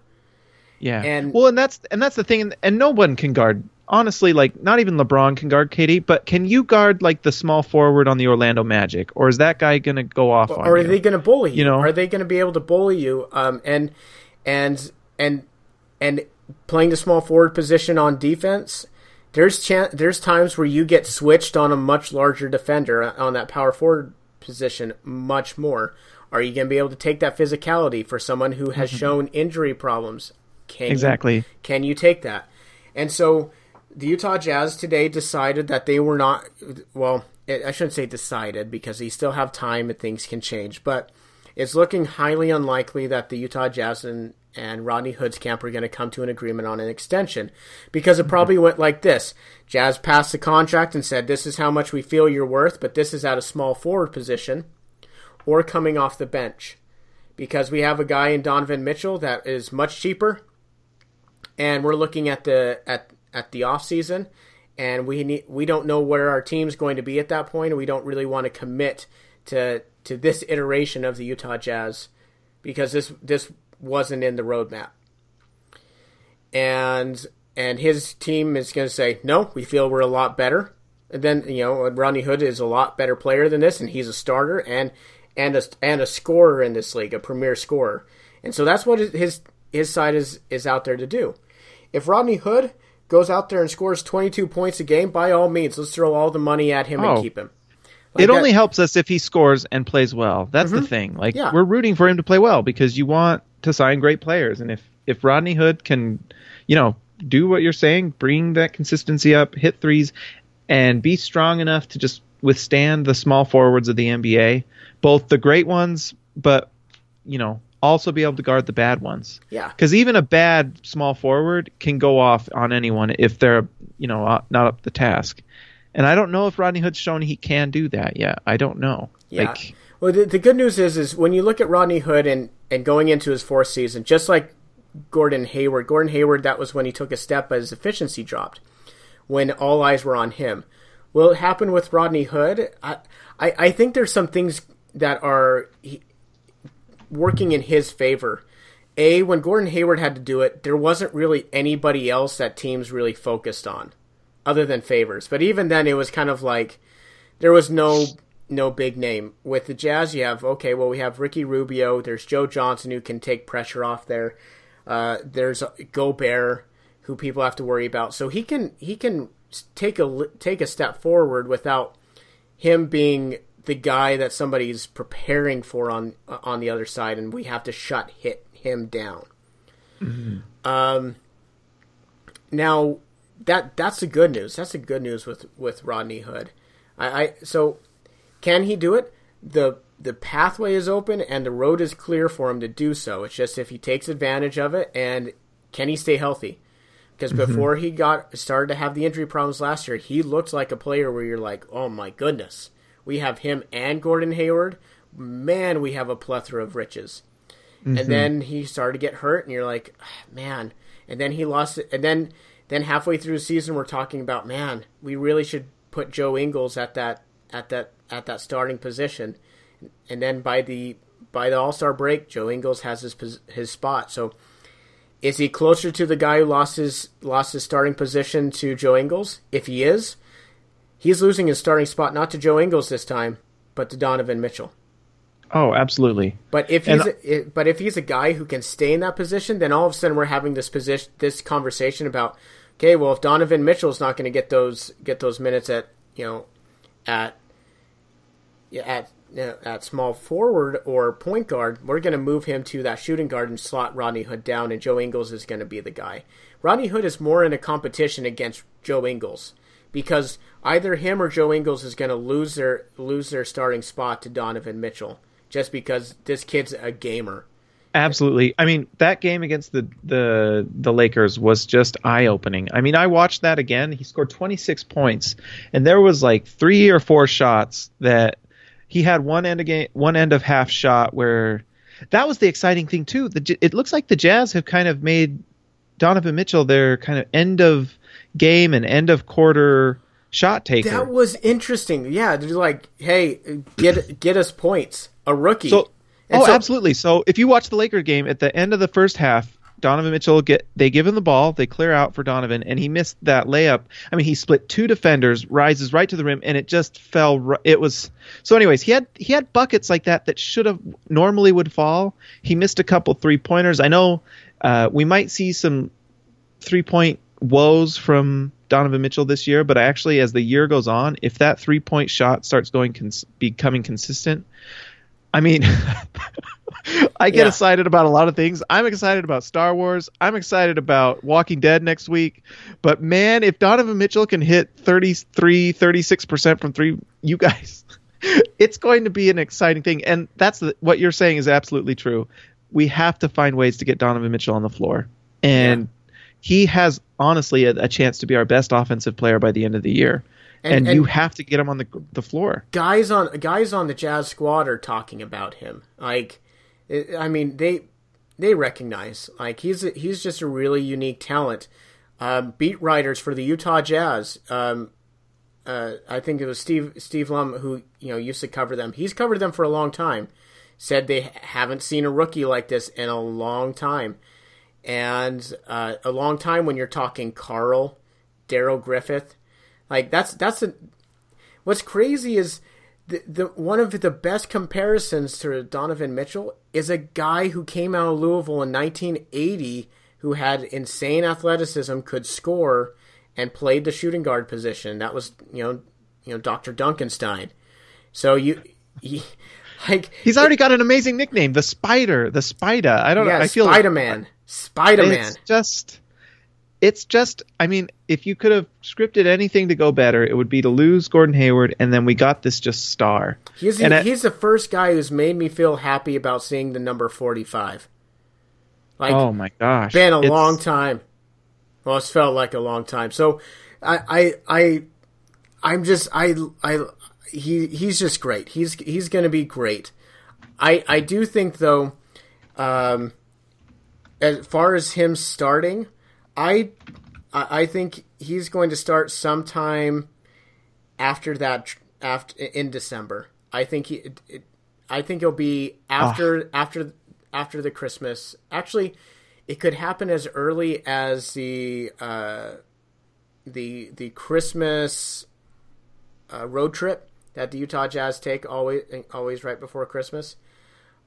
Yeah. And that's the thing. And no one can guard. Honestly, like, not even LeBron can guard KD, but can you guard, like, the small forward on the Orlando Magic? Or is that guy going to go off on you? Or are they going to bully you? You know? Are they going to be able to bully you? And playing the small forward position on defense, there's times where you get switched on a much larger defender on that power forward position much more. Are you going to be able to take that physicality for someone who has shown injury problems? Can you take that? And so the Utah Jazz today decided that they were not – well, I shouldn't say decided because they still have time and things can change. But it's looking highly unlikely that the Utah Jazz and Rodney Hood's camp are going to come to an agreement on an extension, because it probably went like this. Jazz passed the contract and said, this is how much we feel you're worth, but this is at a small forward position or coming off the bench, because we have a guy in Donovan Mitchell that is much cheaper, and we're looking at the offseason, and we don't know where our team's going to be at that point, and we don't really want to commit to this iteration of the Utah Jazz because this wasn't in the roadmap. And his team is going to say, no, we feel we're a lot better. And then, you know, Rodney Hood is a lot better player than this, and he's a starter and a scorer in this league, a premier scorer. And so that's what his side is out there to do. If Rodney Hood goes out there and scores 22 points a game, by all means, let's throw all the money at him and keep him. Like, it only helps us if he scores and plays well. That's the thing. Like, we're rooting for him to play well because you want to sign great players. And if Rodney Hood can, you know, do what you're saying, bring that consistency up, hit threes, and be strong enough to just withstand the small forwards of the NBA, both the great ones, but, you know, also be able to guard the bad ones. Yeah. Because even a bad small forward can go off on anyone if they're, you know, not up to the task. And I don't know if Rodney Hood's shown he can do that yet. I don't know. Yeah. Like, well, the good news is when you look at Rodney Hood and going into his fourth season, just like Gordon Hayward, that was when he took a step, but his efficiency dropped when all eyes were on him. Will it happen with Rodney Hood? I think there's some things that are working in his favor. When Gordon Hayward had to do it, there wasn't really anybody else that teams really focused on other than Favors. But even then, it was kind of like there was no big name. With the Jazz, you have, okay, well, we have Ricky Rubio. There's Joe Johnson who can take pressure off there. There's Gobert, who people have to worry about. So he can take a step forward without him being the guy that somebody's preparing for on the other side, and we have to hit him down. Mm-hmm. Now that's the good news. That's the good news with Rodney Hood. So can he do it? The pathway is open and the road is clear for him to do so. It's just if he takes advantage of it, and can he stay healthy? Because before he started to have the injury problems last year, he looked like a player where you're like, oh my goodness. We have him and Gordon Hayward. Man, we have a plethora of riches. Mm-hmm. And then he started to get hurt, and you're like, man. And then he lost it. And then halfway through the season, we're talking about, man, we really should put Joe Ingles at that starting position. And then by the All-Star break, Joe Ingles has his spot. So is he closer to the guy who lost his starting position to Joe Ingles? If he is, he's losing his starting spot, not to Joe Ingles this time, but to Donovan Mitchell. Oh, absolutely. But if he's a guy who can stay in that position, then all of a sudden we're having this conversation about, okay, well, if Donovan Mitchell's not going to get those minutes at small forward or point guard, we're going to move him to that shooting guard and slot Rodney Hood down, and Joe Ingles is going to be the guy. Rodney Hood is more in a competition against Joe Ingles because either him or Joe Ingles is going to lose their starting spot to Donovan Mitchell just because this kid's a gamer. Absolutely. I mean, that game against the Lakers was just eye-opening. I mean, I watched that again. He scored 26 points, and there was like 3 or 4 shots that he had one end of half shot where that was the exciting thing too. It looks like the Jazz have kind of made Donovan Mitchell their kind of end of game and end of quarter shot taker. That was interesting. Yeah, they're like, hey, get us points, a rookie. So, absolutely. So if you watch the Lakers game, at the end of the first half, Donovan Mitchell, they give him the ball, they clear out for Donovan, and he missed that layup. I mean, he split 2 defenders, rises right to the rim, and it just fell. It was so. Anyways, he had buckets like that should have normally would fall. He missed a couple 3-pointers. I know we might see some 3-point woes from Donovan Mitchell this year, but actually, as the year goes on, if that 3-point shot starts becoming consistent. I mean, I get excited about a lot of things. I'm excited about Star Wars. I'm excited about Walking Dead next week. But, man, if Donovan Mitchell can hit 33, 36% from 3, you guys, it's going to be an exciting thing. And that's what you're saying is absolutely true. We have to find ways to get Donovan Mitchell on the floor. And he has, honestly, a chance to be our best offensive player by the end of the year. And you have to get him on the floor. Guys on the Jazz squad are talking about him. Like, I mean, they recognize, like, he's just a really unique talent. Beat writers for the Utah Jazz, I think it was Steve Lum, who used to cover them. He's covered them for a long time. Said they haven't seen a rookie like this in a long time, and a long time when you're talking Carl, Daryl Griffith. Like that's what's crazy is the one of the best comparisons to Donovan Mitchell is a guy who came out of Louisville in 1980 who had insane athleticism, could score, and played the shooting guard position. That was Dr. Duncanstein. So he's already got an amazing nickname, the Spider. I don't know. I feel Spider-Man. Spider-Man. It's just, I mean, if you could have scripted anything to go better, it would be to lose Gordon Hayward, and then we got this just star. He's the first guy who's made me feel happy about seeing the number 45. Like, oh my gosh. Been a long time. Well, it's felt like a long time. So he's just great. He's going to be great. I do think, though, as far as him starting, I think he's going to start sometime after in December. I think it'll be after the Christmas. Actually, it could happen as early as the Christmas road trip that the Utah Jazz take always right before Christmas,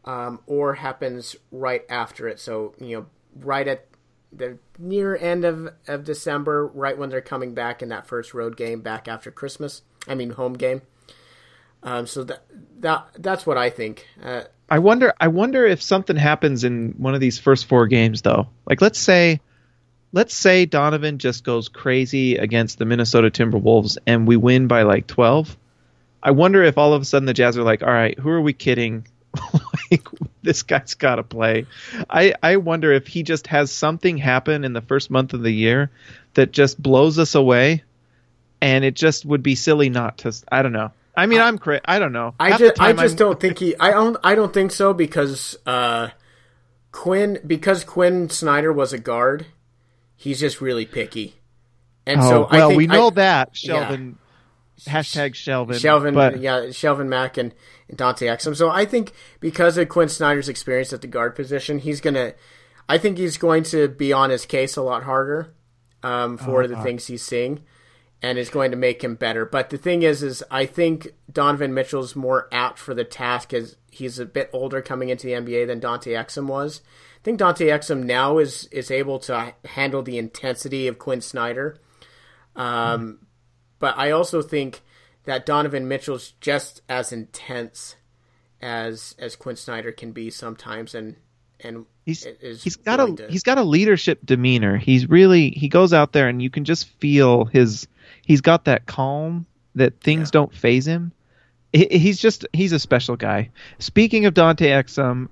or happens right after it. So right at the near end of December, right when they're coming back in that first road game back after Christmas. I mean, home game. So that's what I think. I wonder if something happens in one of these first 4 games, though. Like, let's say Donovan just goes crazy against the Minnesota Timberwolves and we win by like 12. I wonder if all of a sudden the Jazz are like, all right, who are we kidding? Like, this guy's got to play. I wonder if he just has something happen in the first month of the year that just blows us away, and it just would be silly not to. I don't know. I mean, I don't know. Don't think he. I don't think so because Quinn Snyder was a guard. He's just really picky, and that Sheldon. Yeah. Hashtag Shelvin, but Shelvin Mack and Dante Exum. So I think because of Quinn Snyder's experience at the guard position, I think he's going to be on his case a lot harder for the things he's seeing, and is going to make him better. But the thing is I think Donovan Mitchell's more apt for the task as he's a bit older coming into the NBA than Dante Exum was. I think Dante Exum now is able to handle the intensity of Quinn Snyder. But I also think that Donovan Mitchell's just as intense as Quinn Snyder can be sometimes, and he's got a leadership demeanor. He goes out there and you can just feel he's got that calm that things don't faze him. He's a special guy. Speaking of Dante Exum,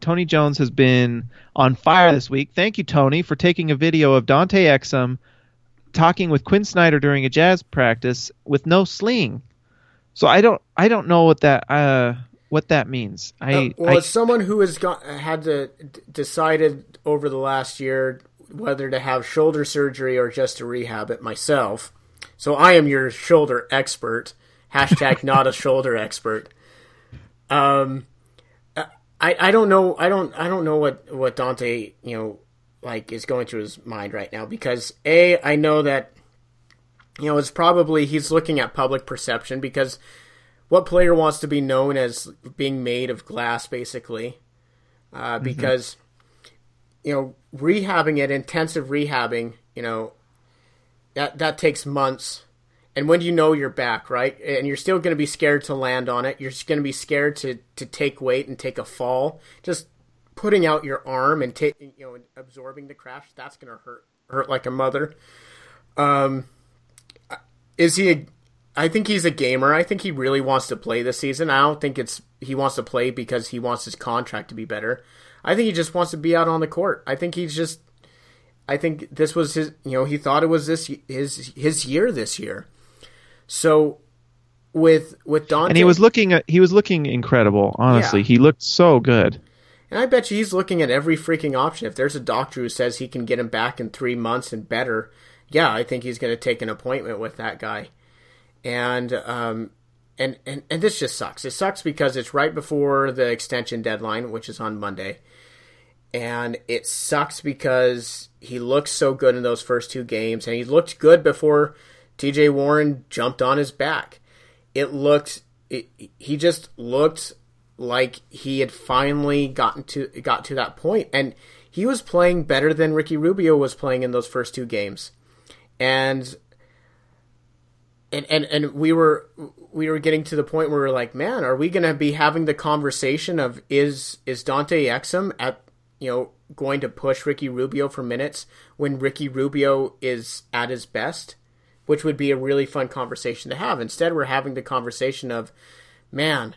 Tony Jones has been on fire this week. Thank you, Tony, for taking a video of Dante Exum talking with Quinn Snyder during a Jazz practice with no sling. So I don't know what that means. As someone who has decided over the last year whether to have shoulder surgery or just to rehab it myself, so I am your shoulder expert. # not a shoulder expert. I don't know what Dante is going through his mind right now, because I know that it's probably he's looking at public perception, because what player wants to be known as being made of glass, basically? Because rehabbing it, intensive rehabbing, that takes months. And when you're back, right? And you're still going to be scared to land on it. You're just going to be scared to take weight and take a fall. Just putting out your arm and absorbing the crash, that's going to hurt like a mother. I think he's a gamer. I think he really wants to play this season. I don't think he wants to play because he wants his contract to be better. I think he just wants to be out on the court. I think this was his, he thought it was his year this year. So with Dante, and he was looking incredible. Honestly, he looked so good. And I bet you he's looking at every freaking option. If there's a doctor who says he can get him back in 3 months and better, I think he's going to take an appointment with that guy. And this just sucks. It sucks because it's right before the extension deadline, which is on Monday. And it sucks because he looked so good in those first two games, and he looked good before TJ Warren jumped on his back. He just looked like he had finally got to that point, and he was playing better than Ricky Rubio was playing in those first two games. And we were getting to the point where we were like, man, are we going to be having the conversation of is Dante Exum at going to push Ricky Rubio for minutes when Ricky Rubio is at his best, which would be a really fun conversation to have. Instead, we're having the conversation of, man,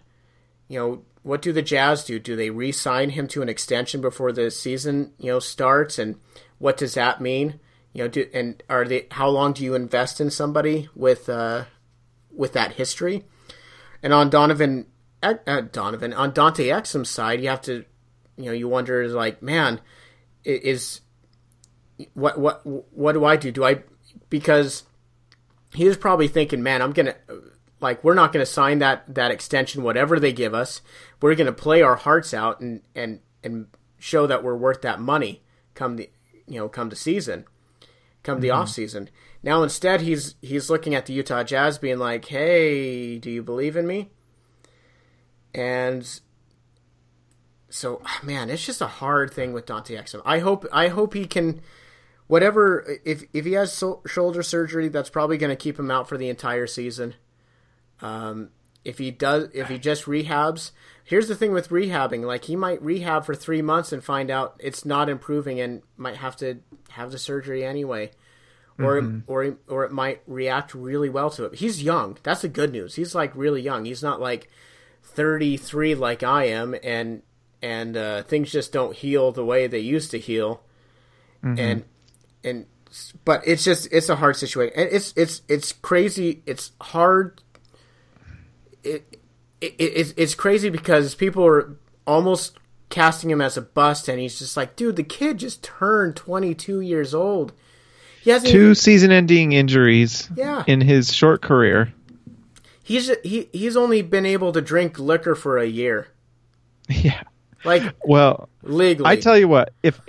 what do the Jazz do? Do they re-sign him to an extension before the season, starts? And what does that mean? How long do you invest in somebody with that history? And on on Dante Exum's side, you have to, you wonder, like, man, what do I do? Because he was probably thinking, man, we're not going to sign that extension, whatever they give us. We're going to play our hearts out and show that we're worth that money come the off season. Now, instead, he's looking at the Utah Jazz being like, hey, do you believe in me? And so, man, it's just a hard thing with Dante Exum. I hope he can, whatever. If he has shoulder surgery, that's probably going to keep him out for the entire season. If he just rehabs, here's the thing with rehabbing: he might rehab for 3 months and find out it's not improving, and might have to have the surgery anyway, or it might react really well to it. He's young. That's the good news. He's really young. He's not 33 like I am, and things just don't heal the way they used to heal. But it's a hard situation. And it's crazy. It's hard. It's crazy because people are almost casting him as a bust, and he's just like, dude, the kid just turned 22 years old. He has two season-ending injuries in his short career. He's only been able to drink liquor for a year. Yeah. Legally. I tell you what, if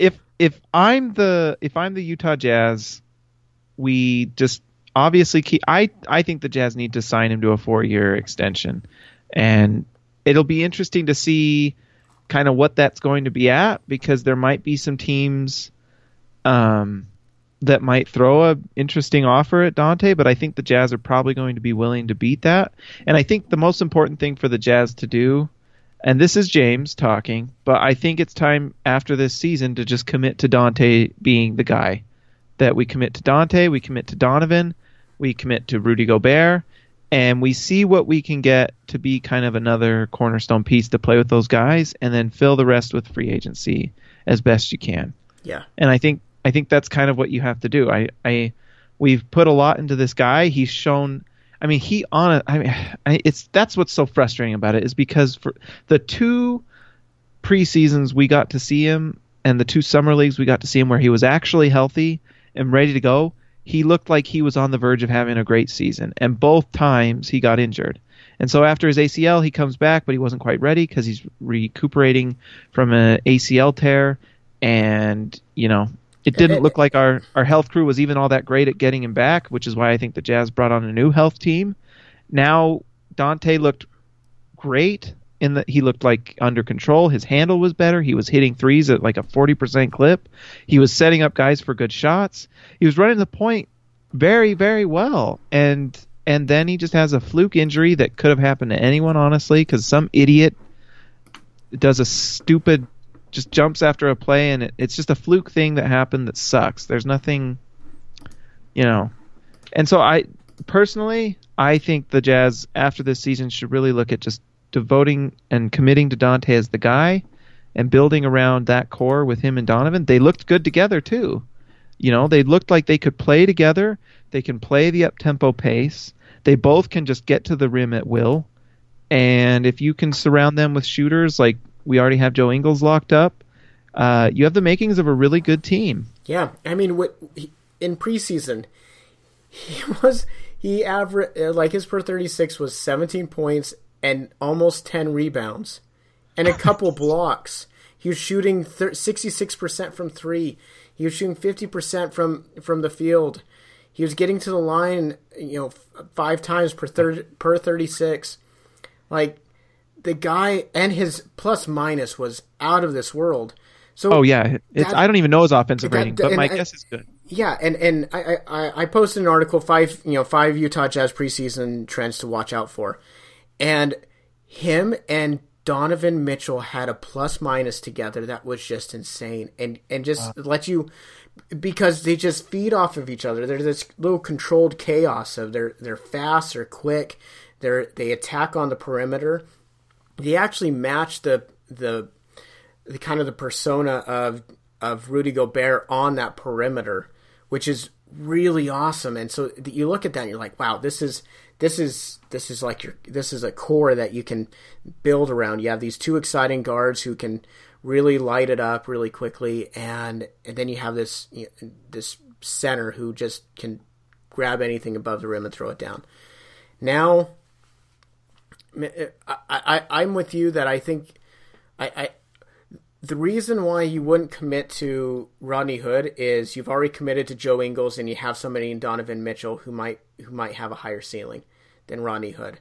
I'm the Utah Jazz, we just obviously I think the Jazz need to sign him to a 4-year extension, and it'll be interesting to see kind of what that's going to be at, because there might be some teams that might throw an interesting offer at Dante, but I think the Jazz are probably going to be willing to beat that. And I think the most important thing for the Jazz to do, and this is James talking, but I think it's time after this season to just commit to Dante being the guy. That we commit to Dante, we commit to Donovan, we commit to Rudy Gobert, and we see what we can get to be kind of another cornerstone piece to play with those guys, and then fill the rest with free agency as best you can. Yeah. And I think that's kind of what you have to do. We've put a lot into this guy. He's shown. I mean, that's what's so frustrating about it, is because for the two preseasons we got to see him, and the two summer leagues we got to see him where he was actually healthy and ready to go, he looked like he was on the verge of having a great season. And both times he got injured. And so after his ACL, he comes back, but he wasn't quite ready because he's recuperating from an ACL tear. And, you know, it didn't look like our health crew was even all that great at getting him back, which is why I think the Jazz brought on a new health team. Now Dante looked great in that he looked like under control. His handle was better. He was hitting threes at like a 40% clip. He was setting up guys for good shots. He was running the point very, very well. And then he just has a fluke injury that could have happened to anyone, honestly, because some idiot does a stupid, just jumps after a play, and it's just a fluke thing that happened that sucks. There's nothing, you know. And so I think the Jazz after this season should really look at just devoting and committing to Dante as the guy and building around that core with him and Donovan. They looked good together too. You know, they looked like they could play together. They can play the up-tempo pace. They both can just get to the rim at will. And if you can surround them with shooters like we already have Joe Ingles locked up. You have the makings of a really good team. Yeah, I mean, in preseason, he averaged like his per 36 was 17 points and almost 10 rebounds, and a couple blocks. He was shooting 66% from three. He was shooting 50% from the field. He was getting to the line, you know, five times per 36, like. The guy and his plus minus was out of this world. So I don't even know his offensive rating, but my guess is good. Yeah, and I posted an article, five Utah Jazz preseason trends to watch out for, and him and Donovan Mitchell had a plus minus together that was just insane, and just let you, because they just feed off of each other. They're this little controlled chaos of they're fast, they're quick, they attack on the perimeter. They actually match the kind of the persona of Rudy Gobert on that perimeter, which is really awesome. And so you look at that and you're like, wow, this is a core that you can build around. You have these two exciting guards who can really light it up really quickly, and then you have this center who just can grab anything above the rim and throw it down. Now, I'm with you that I think the reason why you wouldn't commit to Rodney Hood is you've already committed to Joe Ingles, and you have somebody in Donovan Mitchell who might have a higher ceiling than Rodney Hood,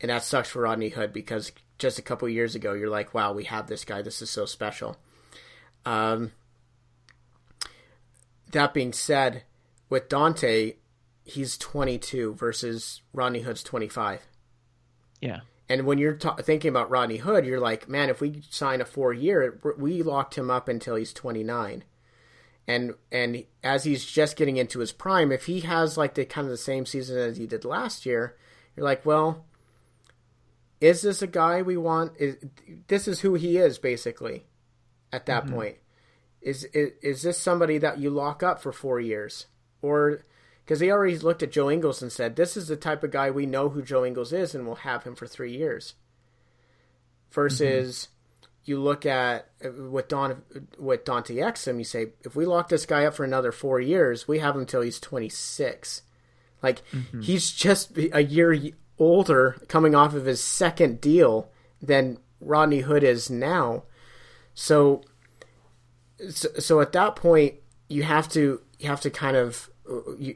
and that sucks for Rodney Hood, because just a couple years ago you're like, wow, we have this guy, this is so special. That being said, with Dante, he's 22 versus Rodney Hood's 25. Yeah. And when you're thinking about Rodney Hood, you're like, man, if we sign a 4-year, we locked him up until he's 29. And as he's just getting into his prime, if he has like the kind of the same season as he did last year, you're like, well, is this a guy we want? This is who he is basically at that mm-hmm. point. Is this somebody that you lock up for 4 years? Or because they already looked at Joe Ingles and said, this is the type of guy we know who Joe Ingles is, and we'll have him for 3 years. Versus mm-hmm. you look at with Dante Exum, you say, if we lock this guy up for another 4 years, we have him till he's 26. Like mm-hmm. he's just a year older coming off of his second deal than Rodney Hood is now. So at that point, you have to kind of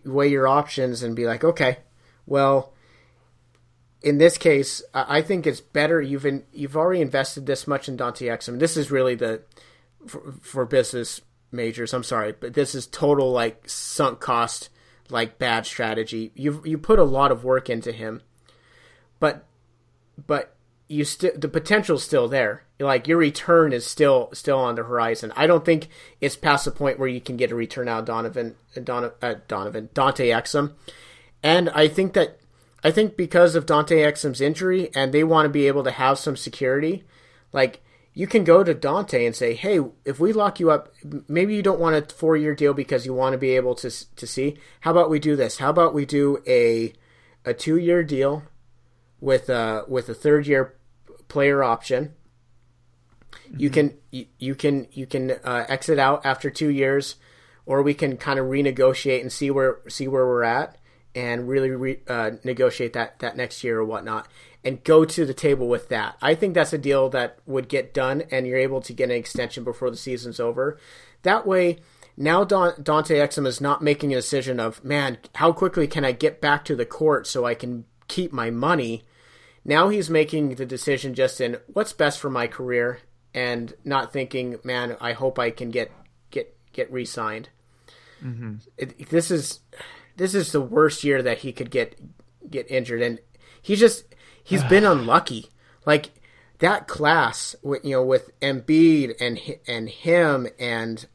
weigh your options and be like, okay, well, in this case, I think it's better you've already invested this much in Dante Exum. This is really for business majors, I'm sorry, but this is total like sunk cost, like bad strategy. You put a lot of work into him, but you still, the potential's still there. Like your return is still on the horizon. I don't think it's past the point where you can get a return out of Dante Exum. And I think because of Dante Exum's injury and they want to be able to have some security, like you can go to Dante and say, hey, if we lock you up, maybe you don't want a 4-year deal because you want to be able to see. How about we do this? How about we do a 2-year deal with a 3rd-year player option? You can exit out after 2 years, or we can kind of renegotiate and see where we're at and really negotiate that next year or whatnot and go to the table with that. I think that's a deal that would get done and you're able to get an extension before the season's over. That way, now Dante Exum is not making a decision of, man, how quickly can I get back to the court so I can keep my money? Now he's making the decision just in what's best for my career and not thinking, man, I hope I can get re-signed. Mm-hmm. This is the worst year that he could get injured, and he's been unlucky. Like that class, with Embiid and him and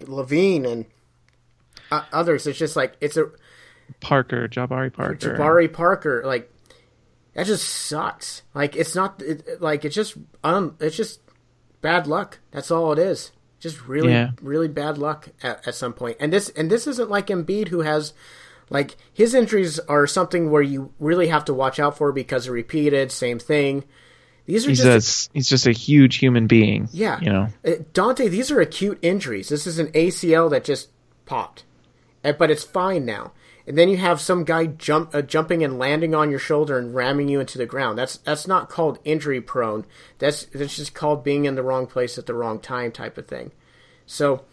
Levine and others. It's just like it's a Jabari Parker. Like that just sucks. Like it's not it's just bad luck. That's all it is. Just really bad luck at some point. And this isn't like Embiid, who has, like, his injuries are something where you really have to watch out for because they're repeated, same thing. He's just a huge human being. Yeah. Dante, these are acute injuries. This is an ACL that just popped, but it's fine now. And then you have some guy jumping and landing on your shoulder and ramming you into the ground. That's not called injury prone. That's just called being in the wrong place at the wrong time type of thing. So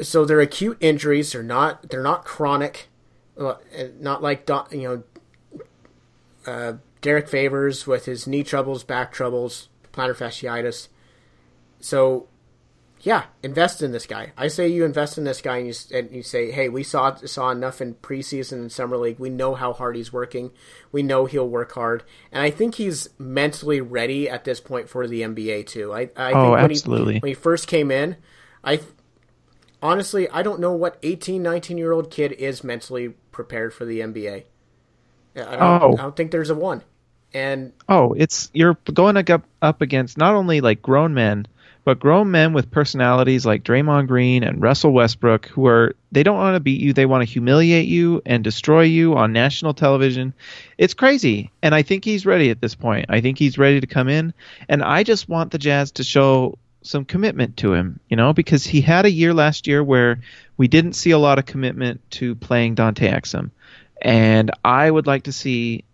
they're acute injuries. They're not chronic. Not like Derek Favors with his knee troubles, back troubles, plantar fasciitis. So. Yeah, invest in this guy. I say you invest in this guy, and you say, hey, we saw enough in preseason and summer league. We know how hard he's working. We know he'll work hard. And I think he's mentally ready at this point for the NBA too. I think absolutely. When he first came in, honestly, I don't know what 18, 19-year-old kid is mentally prepared for the NBA. I don't think there's a one. And you're going up against not only like grown men, but grown men with personalities like Draymond Green and Russell Westbrook, they don't want to beat you. They want to humiliate you and destroy you on national television. It's crazy. And I think he's ready at this point. I think he's ready to come in. And I just want the Jazz to show some commitment to him, because he had a year last year where we didn't see a lot of commitment to playing Dante Exum. And I would like to see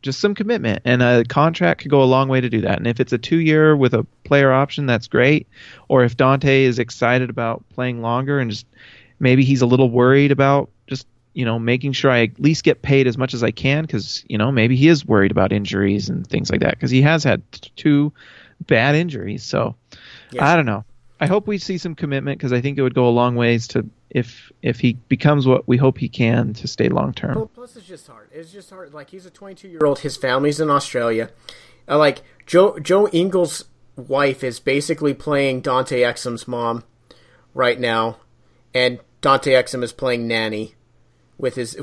just some commitment, and a contract could go a long way to do that. And if it's a 2-year with a player option, that's great. Or if Dante is excited about playing longer and just maybe he's a little worried about just, making sure I at least get paid as much as I can, because, maybe he is worried about injuries and things like that, because he has had 2 bad injuries. So yes. I don't know. I hope we see some commitment, because I think it would go a long ways to if he becomes what we hope he can to stay long-term. Well, plus it's just hard. It's just hard. Like, he's a 22-year-old. His family's in Australia. Like, Joe Ingles' wife is basically playing Dante Exum's mom right now, and Dante Exum is playing nanny with his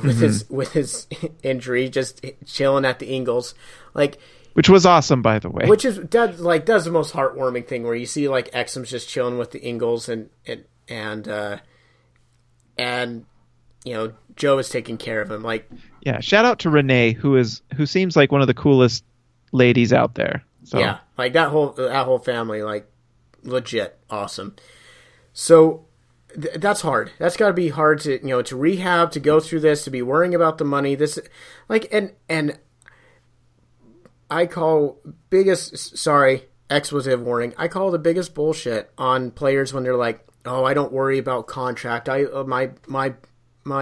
injury, just chilling at the Ingles. Like, which was awesome, by the way. Which is, like, that's the most heartwarming thing, where you see, like, Exum's just chilling with the Ingles and Joe is taking care of him. Like, yeah, shout out to Renee, who seems like one of the coolest ladies out there. So yeah, like that whole family, like, legit awesome. So that's hard. That's got to be hard to to rehab, to go through this, to be worrying about the money. This, like, and I call expletive warning. I call the biggest bullshit on players when they're like, oh, I don't worry about contract. My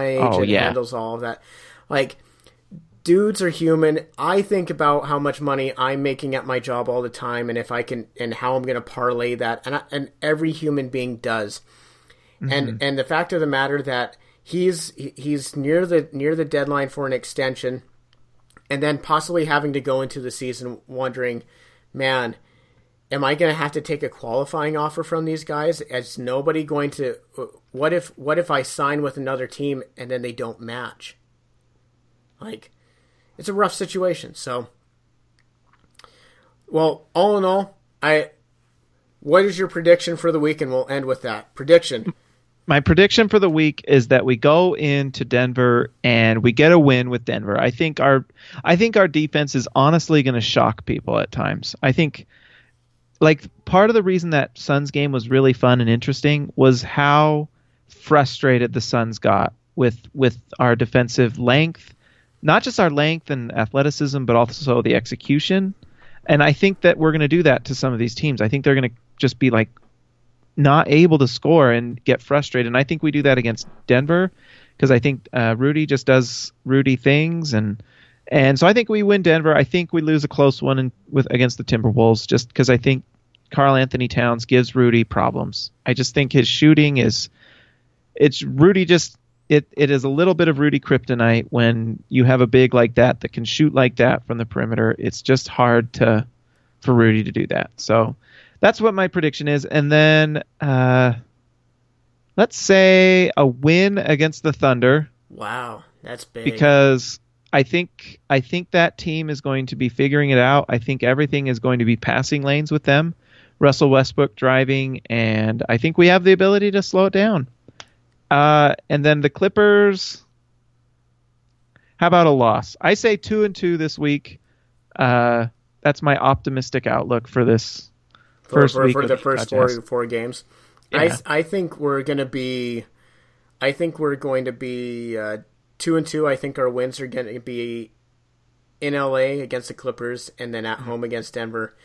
agent handles all of that. Like, dudes are human. I think about how much money I'm making at my job all the time, and if I can, and how I'm going to parlay that, and every human being does. Mm-hmm. And the fact of the matter that he's near the deadline for an extension, and then possibly having to go into the season wondering, man, am I going to have to take a qualifying offer from these guys? Is nobody going to? What if I sign with another team and then they don't match? Like, it's a rough situation. So, well, all in all, what is your prediction for the week? And we'll end with that prediction. My prediction for the week is that we go into Denver and we get a win with Denver. I think our defense is honestly going to shock people at times. I think, like, part of the reason that Suns game was really fun and interesting was how frustrated the Suns got with our defensive length. Not just our length and athleticism, but also the execution. And I think that we're going to do that to some of these teams. I think they're going to just be like not able to score and get frustrated. And I think we do that against Denver because I think Rudy just does Rudy things. And so I think we win Denver. I think we lose a close one against the Timberwolves just because I think Karl Anthony Towns gives Rudy problems. I just think his shooting is – it's Rudy just – It is a little bit of Rudy kryptonite when you have a big like that can shoot like that from the perimeter. It's just hard for Rudy to do that. So that's what my prediction is. And then let's say a win against the Thunder. Wow, that's big. Because I think that team is going to be figuring it out. I think everything is going to be passing lanes with them. Russell Westbrook driving, and I think we have the ability to slow it down. And then the Clippers, how about a loss? I say 2-2 this week. That's my optimistic outlook for this first week. For the first four games. Yeah. I think we're going to be 2-2. I think our wins are going to be in LA against the Clippers and then at home against Denver.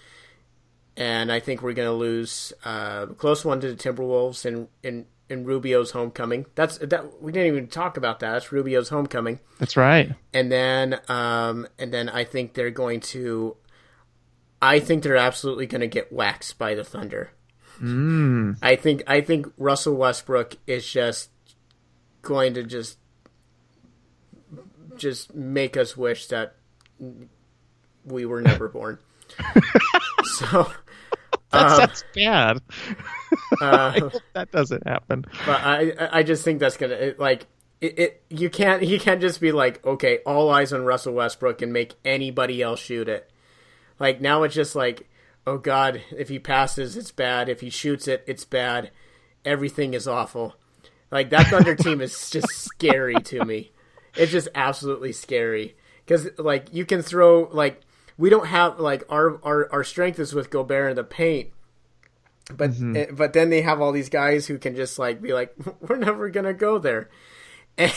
And I think we're going to lose a close one to the Timberwolves in Rubio's homecoming. We didn't even talk about that. That's Rubio's homecoming. That's right. And then I think they're absolutely going to get waxed by the Thunder. Mm. I think Russell Westbrook is just going to just make us wish that we were never born. So that's bad. I hope that doesn't happen. But I just think that's gonna you can't just be like, okay, all eyes on Russell Westbrook and make anybody else shoot it. Like, now it's just like, oh God, if he passes, it's bad. If he shoots it, it's bad. Everything is awful. Like, that Thunder team is just scary to me. It's just absolutely scary because you can throw we don't have our strength is with Gobert in the paint. But but then they have all these guys who can just be like, we're never gonna go there, and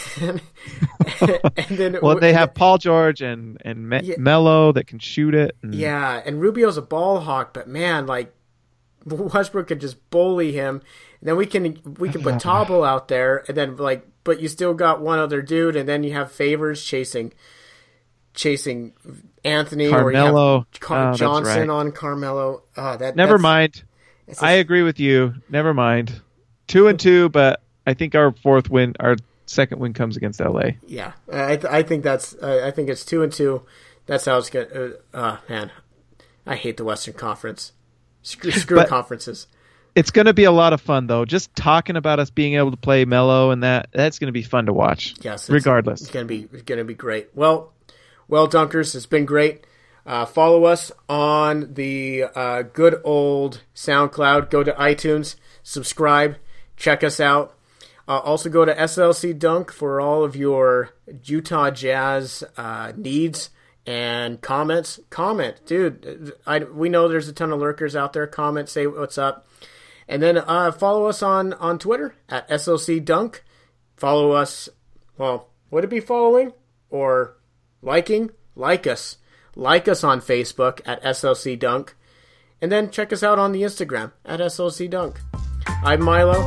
then well, they have Paul George and Melo that can shoot it. And Rubio's a ball hawk, but man, Westbrook could just bully him. And then we can put Thabo out there, and then but you still got one other dude, and then you have Favors chasing Anthony, Carmelo, or Johnson on Carmelo. Never mind. I agree with you. Never mind. 2-2, but I think our second win comes against LA. Yeah, I think it's 2-2. That's how it's gonna. Man, I hate the Western Conference. Screw conferences. It's gonna be a lot of fun though. Just talking about us being able to play Melo and that's gonna be fun to watch. Yes, regardless, it's gonna be great. Well, Dunkers, it's been great. Follow us on the good old SoundCloud. Go to iTunes, subscribe, check us out. Also go to SLC Dunk for all of your Utah Jazz needs and comments. Comment, dude. We know there's a ton of lurkers out there. Comment, say what's up. And then follow us on Twitter at SLC Dunk. Follow us. Well, would it be following or liking? Like us. Like us on Facebook at SLC Dunk, and then check us out on the Instagram at SLC Dunk. I'm Milo.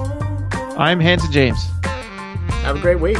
I'm Hanson James. Have a great week.